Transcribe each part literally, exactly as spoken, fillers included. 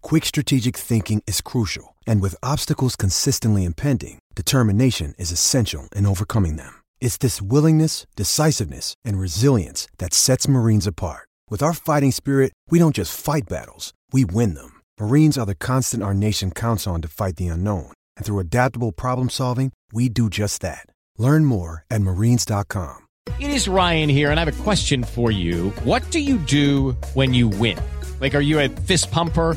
quick strategic thinking is crucial, and with obstacles consistently impending, determination is essential in overcoming them. It's this willingness, decisiveness, and resilience that sets Marines apart. With our fighting spirit, we don't just fight battles, we win them. Marines are the constant our nation counts on to fight the unknown, and through adaptable problem solving, we do just that. Learn more at marines dot com. It is Ryan here, and I have a question for you. What do you do when you win? Like, are you a fist pumper?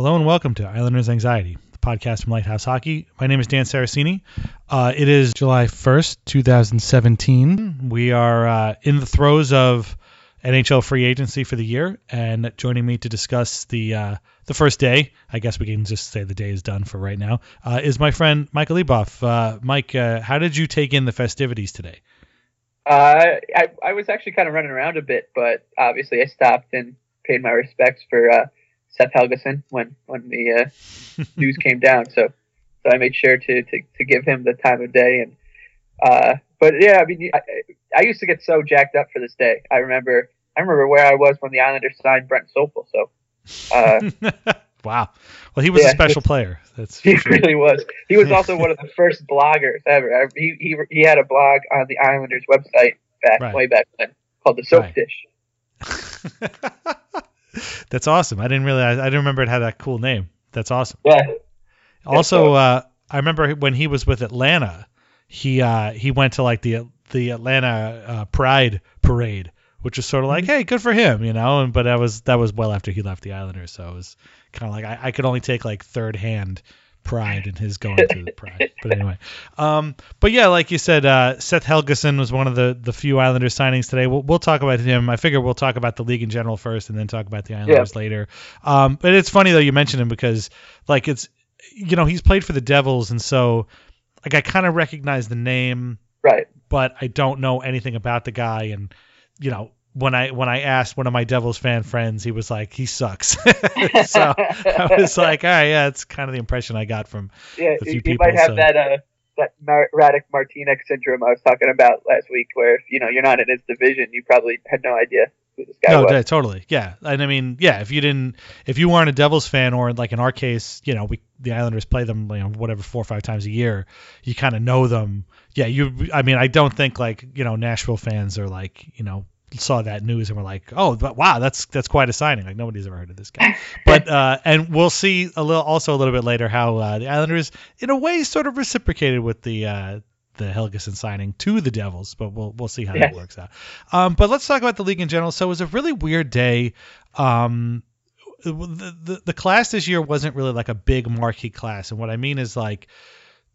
Hello and welcome to Islanders Anxiety, the podcast from Lighthouse Hockey. My name is Dan Saracini. Uh, it is July first, twenty seventeen. We are uh, in the throes of N H L free agency for the year, and joining me to discuss the uh, the first day, I guess we can just say the day is done for right now, uh, is my friend Michael Lieboff. Uh, Mike, uh, how did you take in the festivities today? Uh, I, I was actually kind of running around a bit, but obviously I stopped and paid my respects for uh, – Seth Helgason when when the uh, news came down, so so I made sure to, to, to give him the time of day, and uh, but yeah, I mean, I, I used to get so jacked up for this day. I remember I remember where I was when the Islanders signed Brent Sopel. So uh, wow, well he was yeah, a special player. That's he sure. really was. He was also one of the first bloggers ever. He he he had a blog on the Islanders website back right. way back then called the Soap right. Dish. That's awesome. I didn't realize. I didn't remember it had that cool name. That's awesome. Yeah. Also, uh, I remember when he was with Atlanta, he uh, he went to like the the Atlanta uh, Pride Parade, which was sort of like, hey, good for him, you know. And but that was that was well after he left the Islanders, so it was kind of like I, I could only take like third hand pride in his going to the Pride. But anyway, um, but yeah, like you said, uh, Seth Helgason was one of the, the few Islanders signings today. We'll, we'll talk about him. I figure we'll talk about the league in general first, and then talk about the Islanders yeah. later. Um, but it's funny though you mentioned him because, like, it's you know he's played for the Devils, and so like I kind of recognize the name, right? But I don't know anything about the guy, and you know. When I when I asked one of my Devils fan friends, he was like, he sucks. So I was like, all right, yeah, that's kind of the impression I got from yeah, a few you people. You might have so. that uh, that Mar- Radek Martinek syndrome I was talking about last week where, if, you know, you're not in his division, you probably had no idea who this guy no, was. No, totally, yeah. And I mean, yeah, if you didn't, if you weren't a Devils fan or like in our case, you know, we the Islanders play them, you know, whatever, four or five times a year, you kind of know them. Yeah, you. I mean, I don't think like, you know, Nashville fans are like, you know, saw that news and were like, oh, but wow, that's that's quite a signing. Like nobody's ever heard of this guy. But uh, and we'll see a little, also a little bit later, how uh, the Islanders, in a way, sort of reciprocated with the uh, the Helgason signing to the Devils, but we'll we'll see how yeah. that works out. Um, but let's talk about the league in general. So it was a really weird day. Um, the, the the class this year wasn't really like a big marquee class, and what I mean is like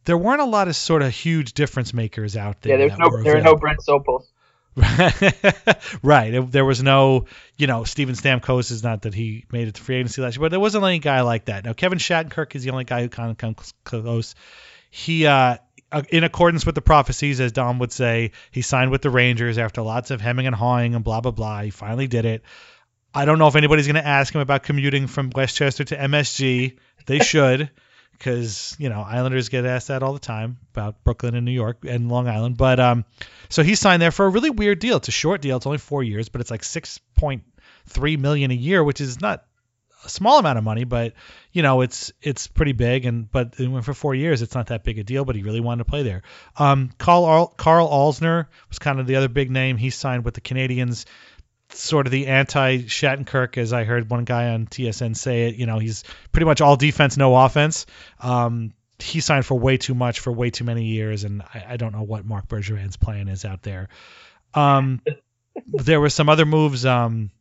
there weren't a lot of sort of huge difference makers out there. Yeah, there's no there are no Brent Sopels. Right. There was no, you know, Steven Stamkos is not that he made it to free agency last year, but there wasn't any guy like that. Now, Kevin Shattenkirk is the only guy who kind of comes close. He, uh, in accordance with the prophecies, as Dom would say, he signed with the Rangers after lots of hemming and hawing and blah, blah, blah. He finally did it. I don't know if anybody's going to ask him about commuting from Westchester to M S G. They should. Because, you know, Islanders get asked that all the time about Brooklyn and New York and Long Island. But um, so he signed there for a really weird deal. It's a short deal. It's only four years, but it's like six point three million dollars a year, which is not a small amount of money, but, you know, it's it's pretty big. And but it went for four years. It's not that big a deal, but he really wanted to play there. Um, Karl Karl Alzner was kind of the other big name. He signed with the Canadiens. Sort of the anti-Shattenkirk, as I heard one guy on T S N say it. You know, he's pretty much all defense, no offense. Um, he signed for way too much for way too many years, and I, I don't know what Marc Bergevin's plan is out there. Um, there were some other moves. Um,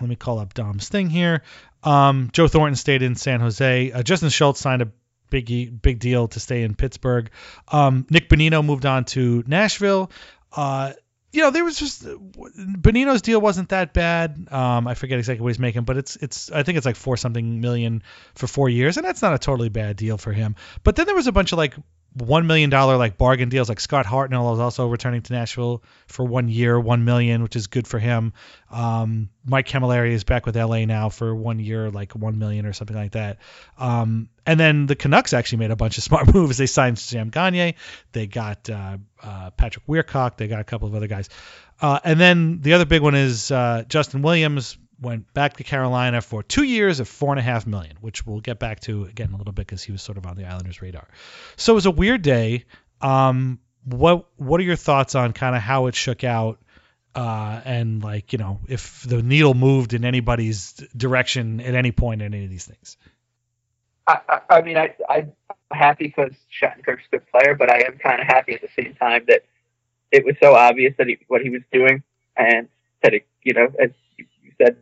let me call up Dom's thing here. Um, Joe Thornton stayed in San Jose. Uh, Justin Schultz signed a big, big deal to stay in Pittsburgh. Um, Nick Bonino moved on to Nashville. Uh, You know, there was just Bonino's deal wasn't that bad. Um, I forget exactly what he's making, but it's it's I think it's like four something million for four years, and that's not a totally bad deal for him. But then there was a bunch of like one million dollar like bargain deals, like Scott Hartnell was also returning to Nashville for one year, one million, which is good for him. Um, Mike Camilleri is back with L A now for one year, like one million or something like that. Um, and then the Canucks actually made a bunch of smart moves. They signed Sam Gagner, they got uh, uh, Patrick Weirkoch, they got a couple of other guys. Uh, and then the other big one is uh, Justin Williams went back to Carolina for two years of four and a half million, which we'll get back to again in a little bit because he was sort of on the Islanders' radar. So it was a weird day. Um, what what are your thoughts on kind of how it shook out uh, and like, you know, if the needle moved in anybody's direction at any point in any of these things? I, I, I mean, I, I'm happy because Shattenkirk's a good player, but I am kind of happy at the same time that it was so obvious that he, what he was doing and that, it, you know, as you said,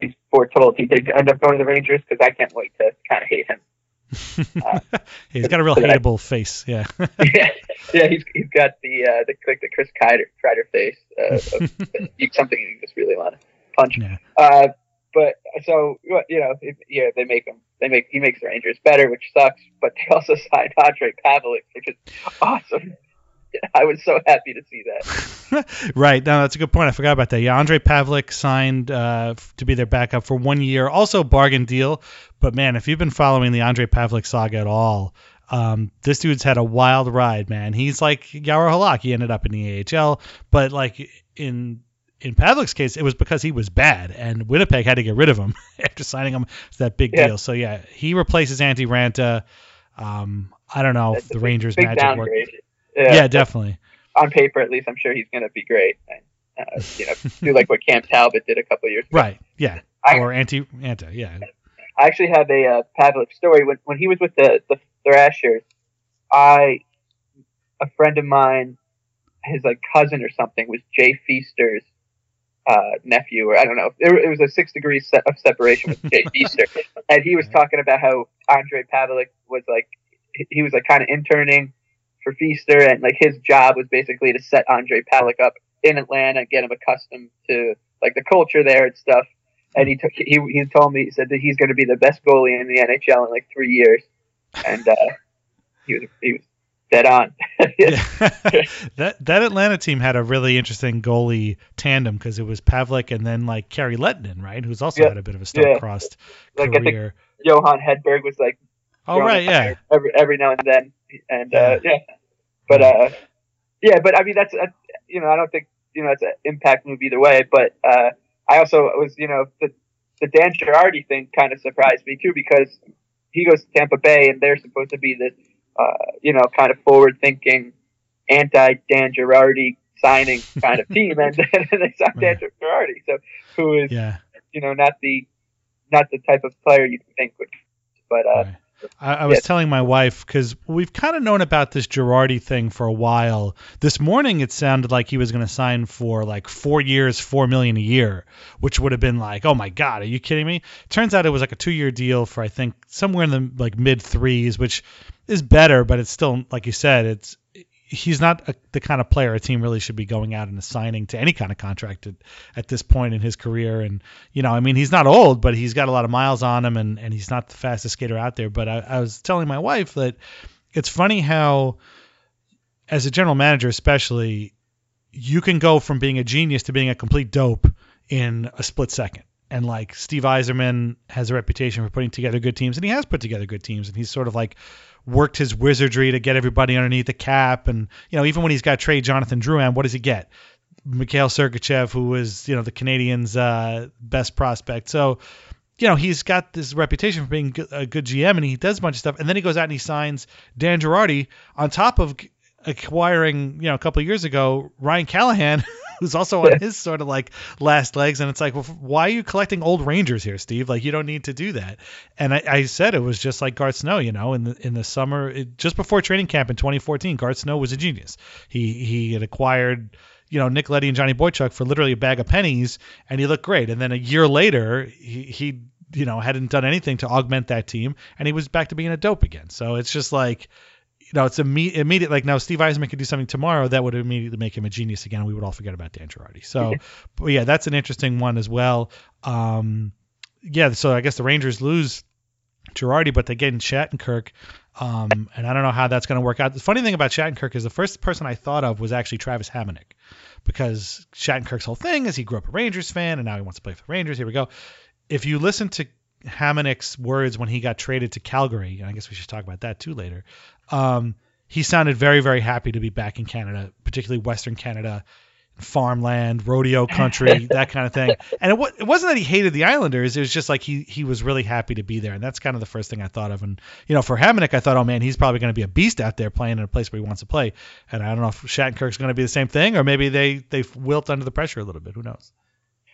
he's foretold he did end up going to the Rangers because I can't wait to kind of hate him. Uh, he's got a real so hateable I, face, yeah. yeah. Yeah, he's he's got the uh, the like the Chris Kreider, Kreider face, uh, of, something you just really want to punch. Yeah. Uh, but so you know, it, yeah, they make him. They make he makes the Rangers better, which sucks. But they also signed Ondrej Pavelec, which is awesome. I was so happy to see that. Right. No, that's a good point. I forgot about that. Yeah, Ondrej Pavelec signed uh, to be their backup for one year. Also bargain deal. But, man, if you've been following the Ondrej Pavelec saga at all, um, this dude's had a wild ride, man. He's like Jaromir Jagr. He ended up in the A H L. But, like, in in Pavlic's case, it was because he was bad. And Winnipeg had to get rid of him after signing him. It's that big yeah. deal. So, yeah, he replaces Antti Raanta. Um, I don't know that's if the big, Rangers' big magic downgrade. worked. Yeah, yeah, definitely. On paper, at least, I'm sure he's going to be great. And, uh, you know, do like what Cam Talbot did a couple of years ago. Right, yeah. I, or Antti Raanta, yeah. I actually have a uh, Pavelec story. When when he was with the, the Thrashers, I, a friend of mine, his like cousin or something, was Jay Feaster's uh, nephew, or I don't know. It, it was a six degrees se- of separation with Jay Feaster. And he was right. talking about how Ondrej Pavelec was like, he was like kind of interning for Feaster, and like his job was basically to set Ondrej Pavelec up in Atlanta and get him accustomed to like the culture there and stuff. And he took, he he told me, he said that he's going to be the best goalie in the N H L in like three years, and uh, he was he was dead on. that that Atlanta team had a really interesting goalie tandem because it was Pavelec and then like Kari Lehtinen, right, who's also yeah. had a bit of a star-crossed yeah. like, career. I think Johan Hedberg was like, oh right, yeah, every every now and then. And, uh, yeah, but, uh, yeah, but I mean, that's, a, you know, I don't think, you know, it's an impact move either way, but, uh, I also was, you know, the, the Dan Girardi thing kind of surprised me too, because he goes to Tampa Bay and they're supposed to be this, uh, you know, kind of forward thinking, anti Dan Girardi signing kind of team. And, and they signed Dan Girardi, so who is, yeah. you know, not the, not the type of player you think would, but, uh, right. I, I was yes. telling my wife, because we've kind of known about this Girardi thing for a while. This morning it sounded like he was going to sign for like four years, four million a year, which would have been like, oh my God, are you kidding me? Turns out it was like a two-year deal for, I think, somewhere in the like mid threes, which is better, but it's still, like you said, it's he's not a, the kind of player a team really should be going out and assigning to any kind of contract at, at this point in his career. And, you know, I mean, he's not old, but he's got a lot of miles on him, and, and he's not the fastest skater out there. But I, I was telling my wife that it's funny how, as a general manager especially, you can go from being a genius to being a complete dope in a split second. And like Steve Yzerman has a reputation for putting together good teams, and he has put together good teams, and he's sort of like worked his wizardry to get everybody underneath the cap. And, you know, even when he's got Trey Jonathan Drouin, and what does he get? Mikhail Sergachev, who was, you know, the Canadians' uh, best prospect. So, you know, he's got this reputation for being a good G M, and he does a bunch of stuff. And then he goes out and he signs Dan Girardi on top of acquiring, you know, a couple of years ago, Ryan Callahan, who's also on his sort of like last legs. And it's like, well, why are you collecting old Rangers here, Steve? Like, you don't need to do that. And I, I said, it was just like Garth Snow, you know, in the, in the summer, it, just before training camp in twenty fourteen, Garth Snow was a genius. He, he had acquired, you know, Nick Leddy and Johnny Boychuk for literally a bag of pennies, and he looked great. And then a year later, he, he, you know, hadn't done anything to augment that team, and he was back to being a dope again. So it's just like, you know, it's imme- immediate. Like, now, Steve Yzerman could do something tomorrow that would immediately make him a genius again, and we would all forget about Dan Girardi. So, but yeah, that's an interesting one as well. Um, yeah, so I guess the Rangers lose Girardi, but they get in Shattenkirk, um, and I don't know how that's going to work out. The funny thing about Shattenkirk is the first person I thought of was actually Travis Hamonic, because Shattenkirk's whole thing is he grew up a Rangers fan, and now he wants to play for the Rangers. Here we go. If you listen to Hamonic's words when he got traded to Calgary, and I guess we should talk about that too later, um, he sounded very, very happy to be back in Canada, particularly Western Canada, farmland, rodeo country, that kind of thing. And it, w- it wasn't that he hated the Islanders. It was just like he he was really happy to be there. And that's kind of the first thing I thought of. And, you know, for Hamonic, I thought, oh, man, he's probably going to be a beast out there playing in a place where he wants to play. And I don't know if Shattenkirk's going to be the same thing, or maybe they, they wilt under the pressure a little bit. Who knows?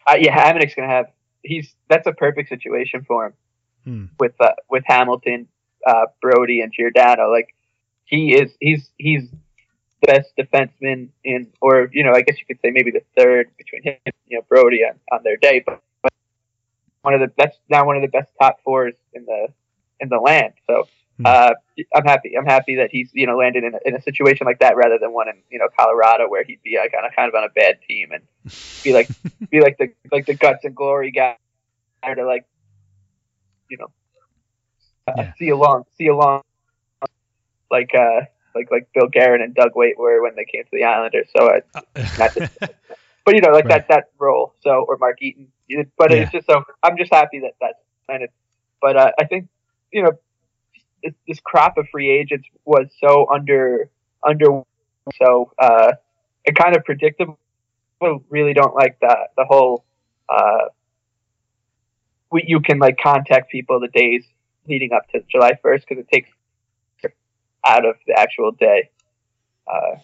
Uh, yeah, Hamonic's going to have – he's that's a perfect situation for him hmm. with uh, with Hamilton, uh, Brody, and Giordano. Like, he is he's he's the best defenseman in, or, you know, I guess you could say maybe the third between him and, you know, Brody on, on their day. But, but one of the that's now one of the best top fours in the in the land. So hmm. uh, I'm happy I'm happy that he's, you know, landed in a, in a situation like that, rather than one in, you know, Colorado, where he'd be like on a, kind of on a bad team and be like be like the like the guts and glory guy, to like, you know, uh, yeah. see along, see along, like, uh, like, like Bill Guerin and Doug Weight were when they came to the Islanders. So, I, uh, not just, but you know, like right. that that role. So, or Mark Eaton. But yeah. it's just so I'm just happy that that's kind of. But uh, I think, you know, this, this crop of free agents was so under under so uh, it kind of predictable. People really don't like the the whole. Uh, You can like contact people the days leading up to July first, because it takes out of the actual day. Uh,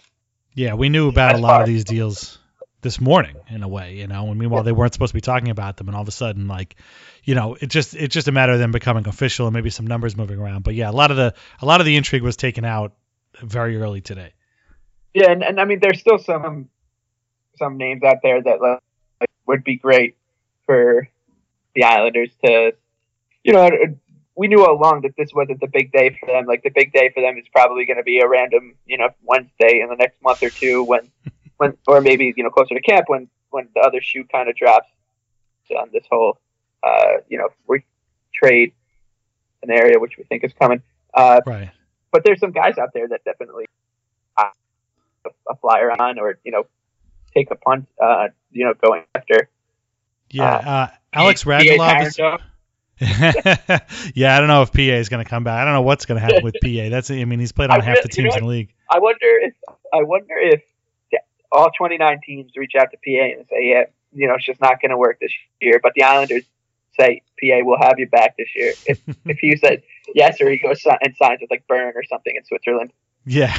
yeah, we knew about a lot far. of these deals this morning, in a way, you know. And meanwhile, yeah. they weren't supposed to be talking about them, and all of a sudden, like, you know, it just it's just a matter of them becoming official and maybe some numbers moving around. But yeah, a lot of the a lot of the intrigue was taken out very early today. Yeah, and, and I mean, there's still some some names out there that like would be great for the Islanders to, you know, we knew all along that this wasn't the big day for them. Like, the big day for them is probably going to be a random, you know, Wednesday in the next month or two, when, when, or maybe, you know, closer to camp, when, when the other shoe kind of drops on this whole, uh, you know, we trade an area, which we think is coming. Uh, right. But there's some guys out there that definitely a, a flyer on, or, you know, take a punt, uh, you know, going after. Yeah. Uh, uh, Alex Radulov is... yeah, I don't know if P A is going to come back. I don't know what's going to happen with P A. That's, I mean, he's played on I half really, the teams you know in the league. I wonder if I wonder if all twenty-nine teams reach out to P A and say, yeah, you know, it's just not going to work this year. But the Islanders say, P A, we'll have you back this year. If if he said yes, or he goes and signs with like Bern or something in Switzerland, Yeah.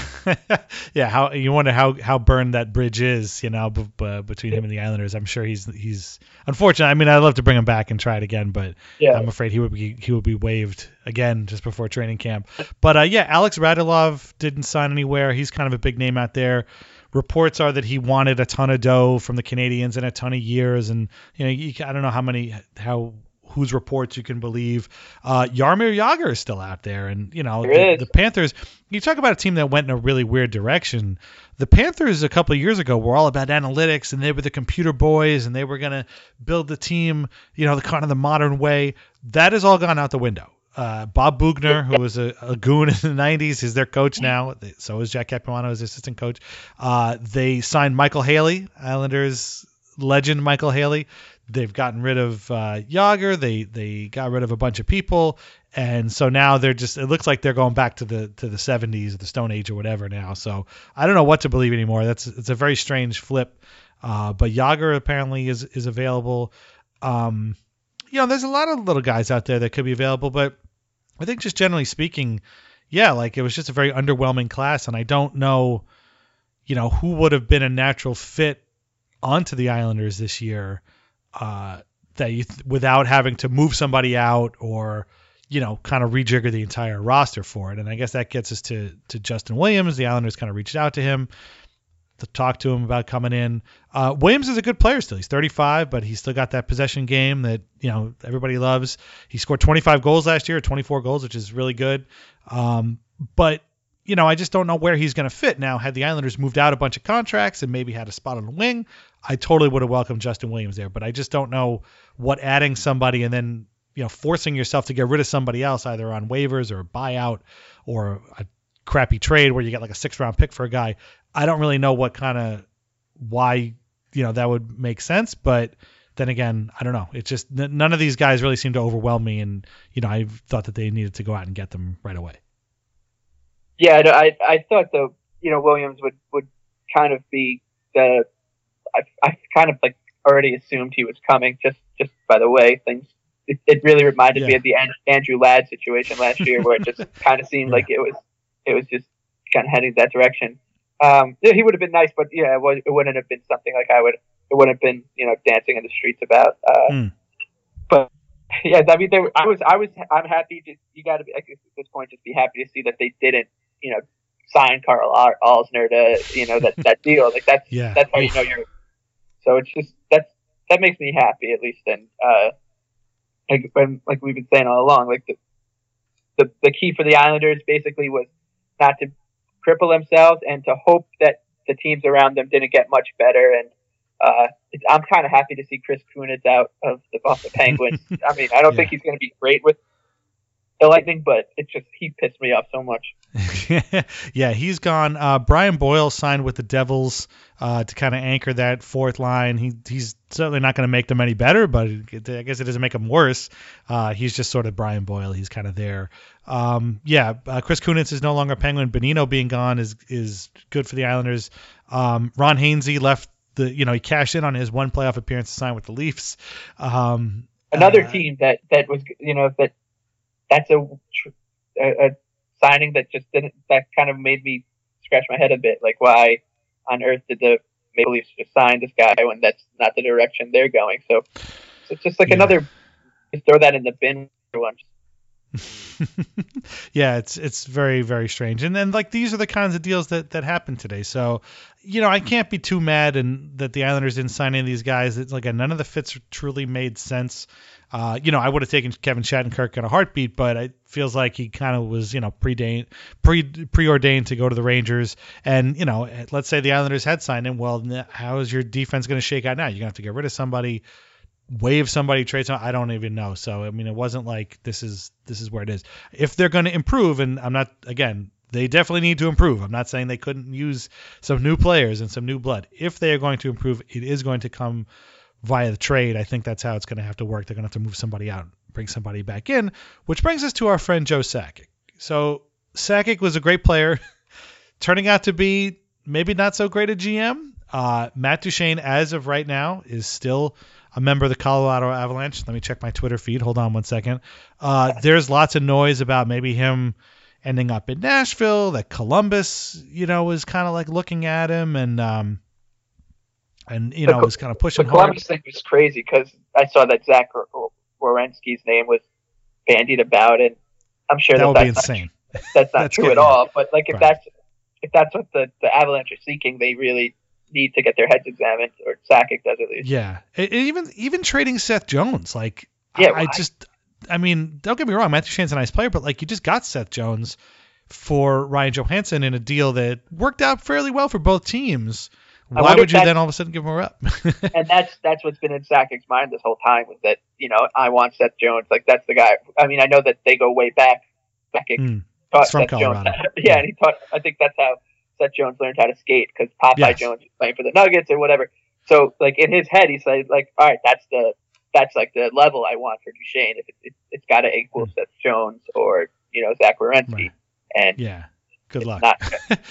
Yeah. How you wonder how, how burned that bridge is, you know, b- b- between him and the Islanders. I'm sure he's, he's unfortunate. I mean, I'd love to bring him back and try it again, but yeah. I'm afraid he would be, he would be waived again just before training camp. But uh, yeah, Alex Radulov didn't sign anywhere. He's kind of a big name out there. Reports are that he wanted a ton of dough from the Canadians and a ton of years. And, you know, you, I don't know how many, how, whose reports you can believe. Uh, Jaromir Jagr is still out there. And, you know, the, the Panthers, you talk about a team that went in a really weird direction. The Panthers a couple of years ago were all about analytics, and they were the computer boys, and they were going to build the team, you know, the kind of the modern way. That has all gone out the window. Uh, Bob Bugner, who was a, a goon in the nineties, is their coach now. So is Jack Capuano, his assistant coach. Uh, they signed Michael Haley, Islanders legend Michael Haley. They've gotten rid of uh, Jagr. They they got rid of a bunch of people, and so now they're just. It looks like they're going back to the to the seventies, the Stone Age, or whatever now. So I don't know what to believe anymore. That's it's a very strange flip. Uh, but Jagr apparently is is available. Um, you know, there's a lot of little guys out there that could be available, but I think just generally speaking, yeah, like it was just a very underwhelming class, and I don't know, you know, who would have been a natural fit onto the Islanders this year. Uh, that you th- without having to move somebody out or, you know, kind of rejigger the entire roster for it. And I guess that gets us to, to Justin Williams. The Islanders kind of reached out to him to talk to him about coming in. Uh, Williams is a good player still. He's thirty-five, but he's still got that possession game that, you know, everybody loves. He scored twenty-five goals last year, twenty-four goals, which is really good. Um, but, you know, I just don't know where he's going to fit now. Had the Islanders moved out a bunch of contracts and maybe had a spot on the wing, I totally would have welcomed Justin Williams there, but I just don't know what adding somebody and then, you know, forcing yourself to get rid of somebody else either on waivers or a buyout or a crappy trade where you get like a sixth round pick for a guy. I don't really know what kind of why, you know, that would make sense. But then again, I don't know. It's just none of these guys really seem to overwhelm me. And, you know, I thought that they needed to go out and get them right away. Yeah, I, I thought the, you know, Williams would, would kind of be the, I, I kind of like already assumed he was coming just, just by the way things. It, it really reminded yeah. me of the Andrew Ladd situation last year, where it just kind of seemed yeah. like it was it was just kind of heading that direction. Um, yeah, he would have been nice, but yeah, it, was, it wouldn't have been something like I would. It wouldn't have been you know dancing in the streets about. Uh, mm. But yeah, I mean, they were, I was I was I'm happy. To, you got to be at this point just be happy to see that they didn't you know sign Karl Alzner to you know that, that deal like that's yeah. that's how you know you're. So it's just that's that makes me happy at least, and uh, like like we've been saying all along, like the the the key for the Islanders basically was not to cripple themselves and to hope that the teams around them didn't get much better. And uh, it's, I'm kind of happy to see Chris Kunitz out of the Boston Penguins. I mean, I don't yeah. think he's going to be great with the Lightning, but it's just he pissed me off so much. Yeah, he's gone. Uh, Brian Boyle signed with the Devils uh, to kind of anchor that fourth line. He he's certainly not going to make them any better, but I guess it doesn't make them worse. Uh, he's just sort of Brian Boyle. He's kind of there. Um, yeah, uh, Chris Kunitz is no longer a Penguin. Bonino being gone is is good for the Islanders. Um, Ron Hainsey left the you know he cashed in on his one playoff appearance to sign with the Leafs. Um, Another uh, team that that was you know that that's a a, a signing that just didn't, that kind of made me scratch my head a bit. Like, why on earth did the Maple Leafs just sign this guy when that's not the direction they're going? So, so it's just like yeah. another, just throw that in the bin. yeah, it's, it's very, very strange. And then like, these are the kinds of deals that, that happened today. So, you know, I can't be too mad and that the Islanders didn't sign any of these guys. It's like none of the fits truly made sense. Uh, you know, I would have taken Kevin Shattenkirk in a heartbeat, but it feels like he kind of was, you know, preordained, pre preordained to go to the Rangers. And, you know, let's say the Islanders had signed him. Well, how is your defense going to shake out now? You're going to have to get rid of somebody, waive somebody, trade somebody. I don't even know. So, I mean, it wasn't like this is this is where it is. If they're going to improve, and I'm not, again, they definitely need to improve. I'm not saying they couldn't use some new players and some new blood. If they are going to improve, it is going to come via the trade. I think that's how it's going to have to work. They're going to have to move somebody out, bring somebody back in, which brings us to our friend Joe Sakic. So Sakic was a great player, turning out to be maybe not so great a G M. Uh, Matt Duchene, as of right now, is still a member of the Colorado Avalanche. Let me check my Twitter feed. Hold on one second. Uh, there's lots of noise about maybe him ending up in Nashville, that Columbus, you know, was kind of like looking at him and, um, and, you know, was kind of pushing hard. The Columbus thing was crazy because I saw that Zach Werenski's name was bandied about, and I'm sure that, that would that's be insane. Not, that's not that's true at all. But like, if right. that's if that's what the, the Avalanche are seeking, they really need to get their heads examined, or Sakic does at least. Yeah, it, it even even trading Seth Jones, like, yeah, I, well, I just, I mean, don't get me wrong, Matt Duchene's a nice player, but like, you just got Seth Jones for Ryan Johansson in a deal that worked out fairly well for both teams. Why would you then all of a sudden give him a up? And that's that's what's been in Sakic's mind this whole time, was that, you know, I want Seth Jones. Like, that's the guy. I mean, I know that they go way back. Sakic mm, taught Seth Colorado. Jones. yeah, yeah, and he taught. I think that's how Seth Jones learned how to skate, because Popeye yes. Jones was playing for the Nuggets or whatever. So, like, in his head, he's like, like, all right, that's the that's like the level I want for Duchene. If it, it, it's got to equal mm. Seth Jones or, you know, Zach Werenski. Right. And yeah. Good luck. Not,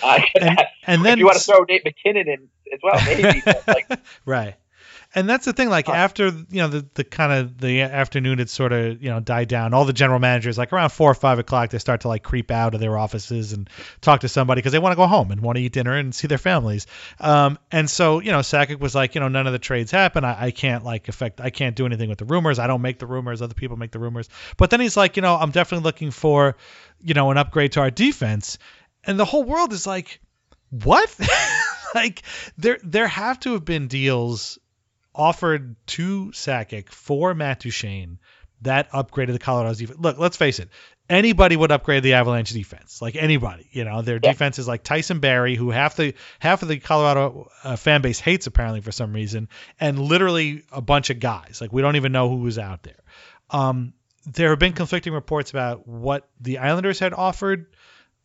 not and, and then if you want to throw Nate McKinnon in as well, maybe. Like, right. And that's the thing. Like uh, after, you know, the, the kind of the afternoon, it sort of, you know, died down. All the general managers, like around four or five o'clock, they start to like creep out of their offices and talk to somebody because they want to go home and want to eat dinner and see their families. Um, and so, you know, Sakic was like, you know, none of the trades happen. I, I can't like affect, I can't do anything with the rumors. I don't make the rumors. Other people make the rumors. But then he's like, you know, I'm definitely looking for, you know, an upgrade to our defense. And the whole world is like, what? Like there, there have to have been deals offered to Sakic for Matt Duchene that upgraded the Colorado's defense. Look, let's face it. Anybody would upgrade the Avalanche defense, like anybody, you know, their yeah. defense is like Tyson Barrie, who half the half of the Colorado uh, fan base hates apparently for some reason. And literally a bunch of guys, like we don't even know who was out there. Um, there have been conflicting reports about what the Islanders had offered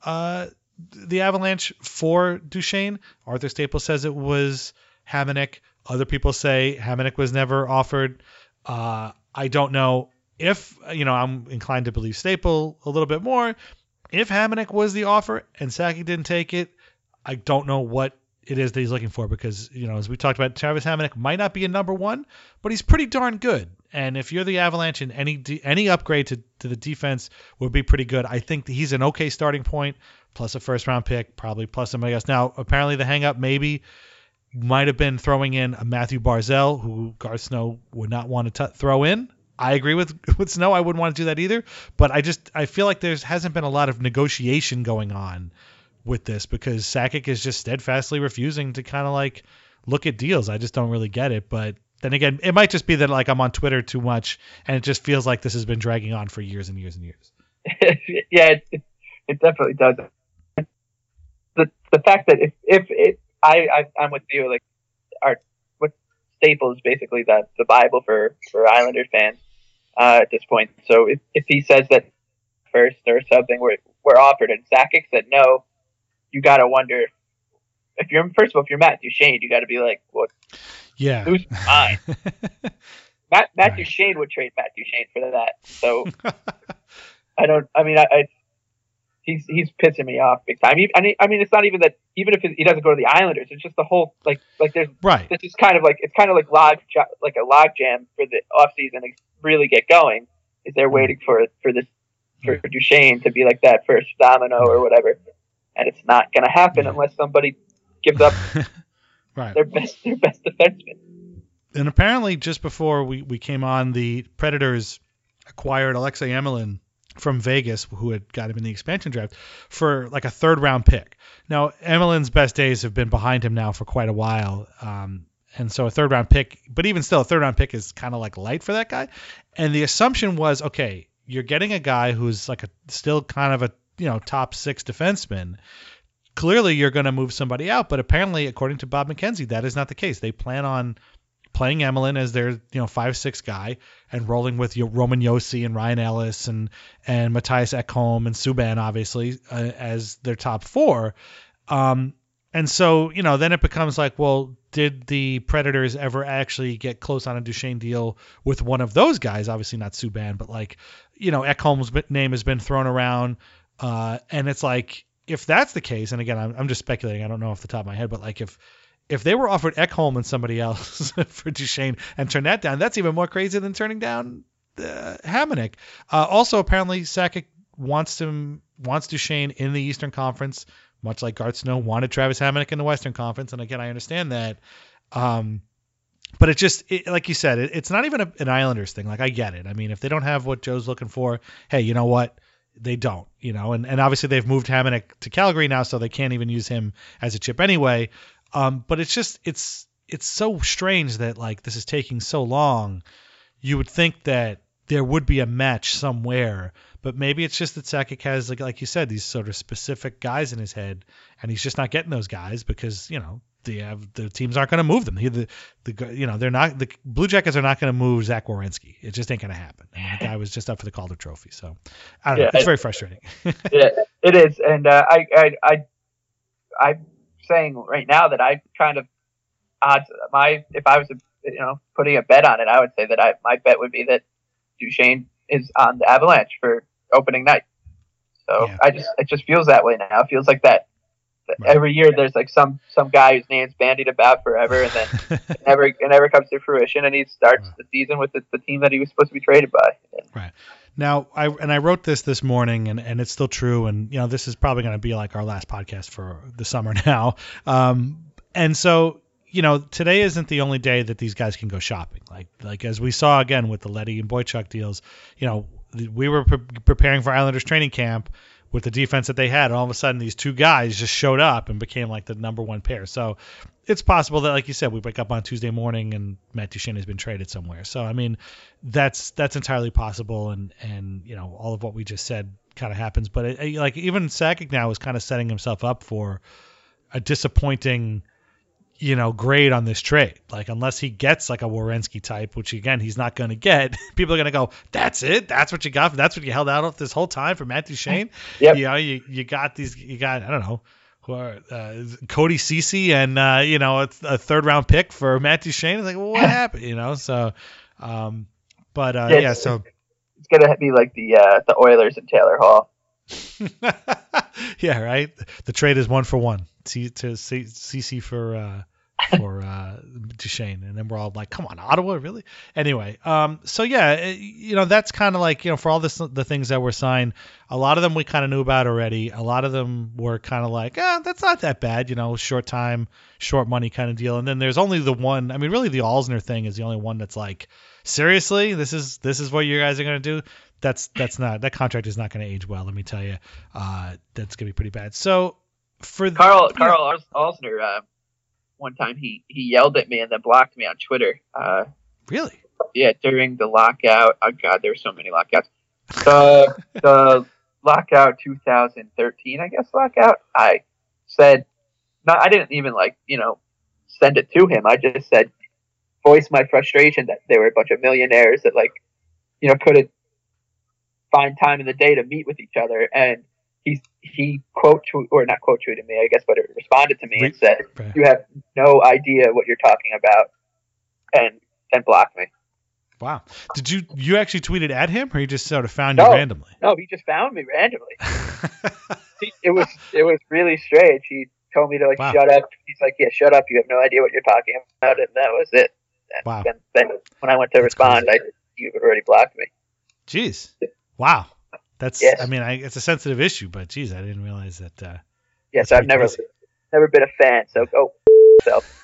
Uh, the Avalanche for Duchene. Arthur Staple says it was Hamonic. Other people say Hamonic was never offered. Uh, I don't know if, you know, I'm inclined to believe Staple a little bit more. If Hamonic was the offer and Sakic didn't take it, I don't know what it is that he's looking for, because, you know, as we talked about, Travis Hamonic might not be a number one, but he's pretty darn good. And if you're the Avalanche, and any de- any upgrade to, to the defense would be pretty good. I think that he's an okay starting point, plus a first round pick, probably plus somebody else. Now, apparently the hang up maybe might have been throwing in a Mathew Barzal, who Garth Snow would not want to t- throw in. I agree with, with Snow. I wouldn't want to do that either. But I just I feel like there hasn't been a lot of negotiation going on with this, because Sakic is just steadfastly refusing to kind of like look at deals. I just don't really get it. But then again, it might just be that like I'm on Twitter too much, and it just feels like this has been dragging on for years and years and years. yeah, it, it, it definitely does. The the fact that if if it, I, I I'm with you, like our what Staple is basically the the Bible for for Islander fans uh, at this point. So if if he says that first or something, we're we're offered, and Sakic said no, you gotta wonder if you're first of all if you're Matt Duchene, you gotta be like what. Well, yeah. Who's mine? Matt, Matt right. Duchene would trade Matt Duchene for that. So I don't, I mean, I, I, he's, he's pissing me off big time. He, I mean, I mean, it's not even that, even if he doesn't go to the Islanders, it's just the whole, like, like there's, right. This is kind of like, it's kind of like log, like a log jam for the off season to really get going, is they're waiting for, for this, for yeah. Duchene to be like that first domino or whatever. And it's not going to happen yeah. unless somebody gives up. Right. Their best, their best defenseman. And apparently, just before we, we came on, the Predators acquired Alexei Emelin from Vegas, who had got him in the expansion draft, for like a third round pick. Now, Emelin's best days have been behind him now for quite a while. Um, and so a third round pick, but even still, a third round pick is kind of like light for that guy. And the assumption was, okay, you're getting a guy who's like a still kind of a, you know, top six defenseman. Clearly, you're going to move somebody out, but apparently, according to Bob McKenzie, that is not the case. They plan on playing Emelin as their, you know, five six guy and rolling with Roman Josi and Ryan Ellis and and Matthias Ekholm and Subban, obviously, uh, as their top four. Um, and so, you know, then it becomes like, well, did the Predators ever actually get close on a Duchene deal with one of those guys? Obviously not Subban, but like, you know, Ekholm's name has been thrown around, uh, and it's like, if that's the case, and again, I'm, I'm just speculating, I don't know off the top of my head, but like if if they were offered Ekholm and somebody else for Duchene and turned that down, that's even more crazy than turning down uh, Hamonic. Uh, also, apparently, Sakic wants him wants Duchene in the Eastern Conference, much like Garth Snow wanted Travis Hamonic in the Western Conference. And again, I understand that. Um, but it just, it, like you said, it, it's not even a, an Islanders thing. Like, I get it. I mean, if they don't have what Joe's looking for, hey, you know what? They don't, you know, and, and obviously they've moved Hamonic to Calgary now, so they can't even use him as a chip anyway. Um, but it's just, it's, it's so strange that like this is taking so long. You would think that there would be a match somewhere, but maybe it's just that Sakic has, like, like you said, these sort of specific guys in his head, and he's just not getting those guys because, you know, they have, the teams aren't going to move them. He, the, the, you know, they're not, the Blue Jackets are not going to move Zach Werenski. It just ain't going to happen. I mean, the guy was just up for the Calder Trophy, so I don't yeah, know. It's it, very frustrating. Yeah, it is, and uh, I, I, I, I'm saying right now that I kind of odds uh, my if I was, you know, putting a bet on it, I would say that I my bet would be that Duchene is on the Avalanche for opening night. So yeah, I just yeah. it just feels that way now. It feels like that. Right. Every year there's like some, some guy whose name's bandied about forever, and then it never it never comes to fruition, and he starts right. the season with the, the team that he was supposed to be traded by. Right. Now, I and I wrote this this morning, and, and it's still true, and you know this is probably going to be like our last podcast for the summer now. Um, and so, you know, today isn't the only day that these guys can go shopping. Like like as we saw again with the Leddy and Boychuk deals, you know, we were pre- preparing for Islanders training camp with the defense that they had, and all of a sudden these two guys just showed up and became like the number one pair. So it's possible that, like you said, we wake up on Tuesday morning and Matt Duchene has been traded somewhere. So, I mean, that's, that's entirely possible. And, and, you know, all of what we just said kind of happens, but it, it, like even Sakic now is kind of setting himself up for a disappointing, you know, grade on this trade. Like, unless he gets like a Werenski type, which again, he's not going to get, people are going to go, that's it. That's what you got. For, that's what you held out of this whole time for Matt Duchene. Yep. You know, you, you got these, you got, I don't know, who are, uh, Cody Ceci and, uh, you know, a, a third round pick for Matt Duchene. It's like, well, what happened? You know? So, um, but, uh, yeah, yeah so it's going to be like the, uh, the Oilers and Taylor Hall. Yeah, right. The trade is one for one. C- to C- CC for uh, for uh, Duchene, and then we're all like, "Come on, Ottawa, really?" Anyway, um, so yeah, you know, that's kind of like, you know, for all this, the things that were signed, a lot of them we kind of knew about already. A lot of them were kind of like, "Ah, eh, that's not that bad," you know, short time, short money kind of deal. And then there's only the one. I mean, really, the Alzner thing is the only one that's like, seriously, this is this is what you guys are gonna do. That's that's not that contract is not going to age well. Let me tell you, uh, that's going to be pretty bad. So for the, Karl yeah. Karl Alzner, uh, one time he, he yelled at me and then blocked me on Twitter. Uh, really? Yeah, during the lockout. Oh God, there were so many lockouts. The the lockout two thousand thirteen, I guess lockout. I said, no, I didn't even like you know send it to him. I just said, voice my frustration that there were a bunch of millionaires that like you know couldn't find time in the day to meet with each other, and he he quote tweet, or not quote tweeted me, I guess, but it responded to me and said, "You have no idea what you're talking about," and and blocked me. Wow, did you you actually tweeted at him, or he just sort of found no, you randomly? No, he just found me randomly. it was it was really strange. He told me to like wow. shut up. He's like, "Yeah, shut up. You have no idea what you're talking about," and that was it. And wow. Then, then when I went to That's respond, crazy. I you already blocked me. Jeez. Wow, that's. Yes. I mean, I, it's a sensitive issue, but geez, I didn't realize that. Uh, yes, I've never, crazy. never been a fan. So go yourself,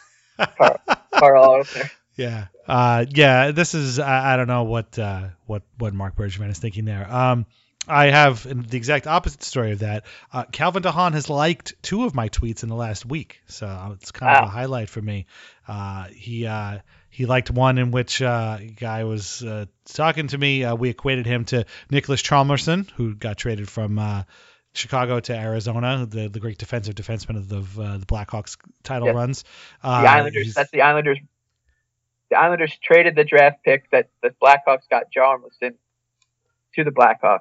Karl Alzner. Yeah, uh, yeah. This is. I, I don't know what uh, what what Mark Bergevin is thinking there. Um, I have the exact opposite story of that. Uh, Calvin DeHaan has liked two of my tweets in the last week, so it's kind wow. of a highlight for me. Uh, he. Uh, He liked one in which uh, a guy was uh, talking to me. Uh, we equated him to Nicholas Chalmerson, who got traded from uh, Chicago to Arizona, the, the great defensive defenseman of the, of, uh, the Blackhawks title yeah. runs. Uh, the Islanders. That's the Islanders. The Islanders traded the draft pick that the Blackhawks got Chalmerson to the Blackhawks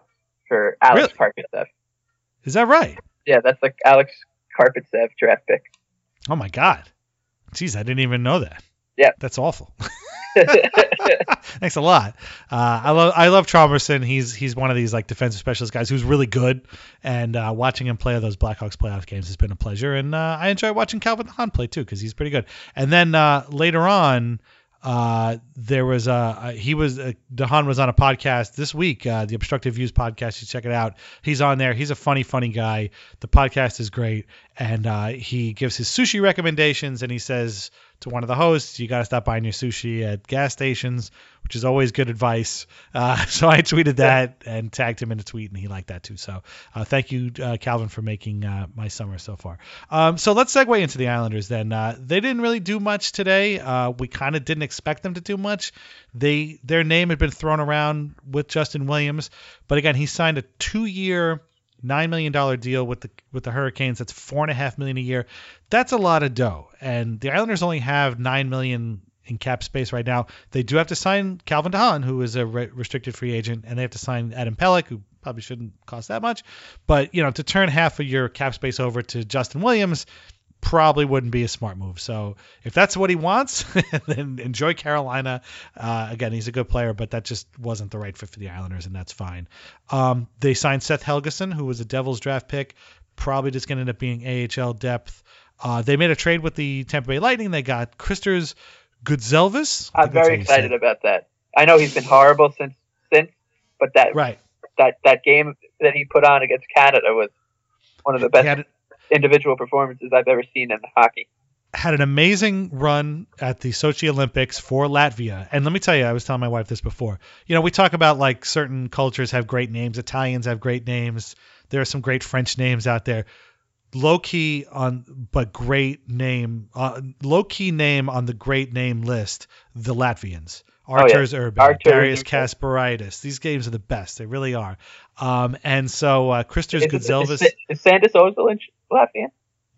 for Alex really? Karpatsev. Is that right? Yeah, that's like Alex Karpatsev draft pick. Oh, my God. Jeez, I didn't even know that. Yeah, that's awful. Thanks a lot. Uh, I love I love Chalmerson. He's he's one of these like defensive specialist guys who's really good. And uh, watching him play those Blackhawks playoff games has been a pleasure. And uh, I enjoy watching Calvin DeHaan play too because he's pretty good. And then uh, later on, Uh, there was a, he was, uh, DeHaan was on a podcast this week, uh, the Obstructive Views podcast. You check it out. He's on there. He's a funny, funny guy. The podcast is great. And, uh, he gives his sushi recommendations and he says to one of the hosts, you got to stop buying your sushi at gas stations, which is always good advice. Uh, so I tweeted that and tagged him in a tweet and he liked that too. So, uh, thank you, uh, Calvin, for making, uh, my summer so far. Um, so let's segue into the Islanders then. Uh, they didn't really do much today. Uh, we kind of didn't expect them to do much. They, their name had been thrown around with Justin Williams, but again, he signed a two-year nine million dollars deal with the, with the Hurricanes. That's four and a half million a year. That's a lot of dough. And the Islanders only have nine million in cap space right now. They do have to sign Calvin DeHaan, who is a re- restricted free agent, and they have to sign Adam Pellick, who probably shouldn't cost that much, but you know, to turn half of your cap space over to Justin Williams probably wouldn't be a smart move. So if that's what he wants, then enjoy Carolina. Uh, again, he's a good player, but that just wasn't the right fit for the Islanders, and that's fine. Um, they signed Seth Helgason, who was a Devils draft pick, probably just going to end up being A H L depth. Uh, they made a trade with the Tampa Bay Lightning. They got Christers Gudzelvis. I'm very excited about that. I know he's been horrible since, since, but that, right. that, that game that he put on against Canada was one of the best individual performances I've ever seen in hockey. Had an amazing run at the Sochi Olympics for Latvia. And let me tell you, I was telling my wife this before, you know, we talk about like certain cultures have great names. Italians have great names. There are some great French names out there. Low key on, but great name, uh, low key name on the great name list. The Latvians, Arturs oh, yeah. Urban, Artur Darius Kasparaitis. These games are the best. They really are. Um, and so uh, Christers Gudzelvis. Is, is, is Sandis Ozolic Latvian?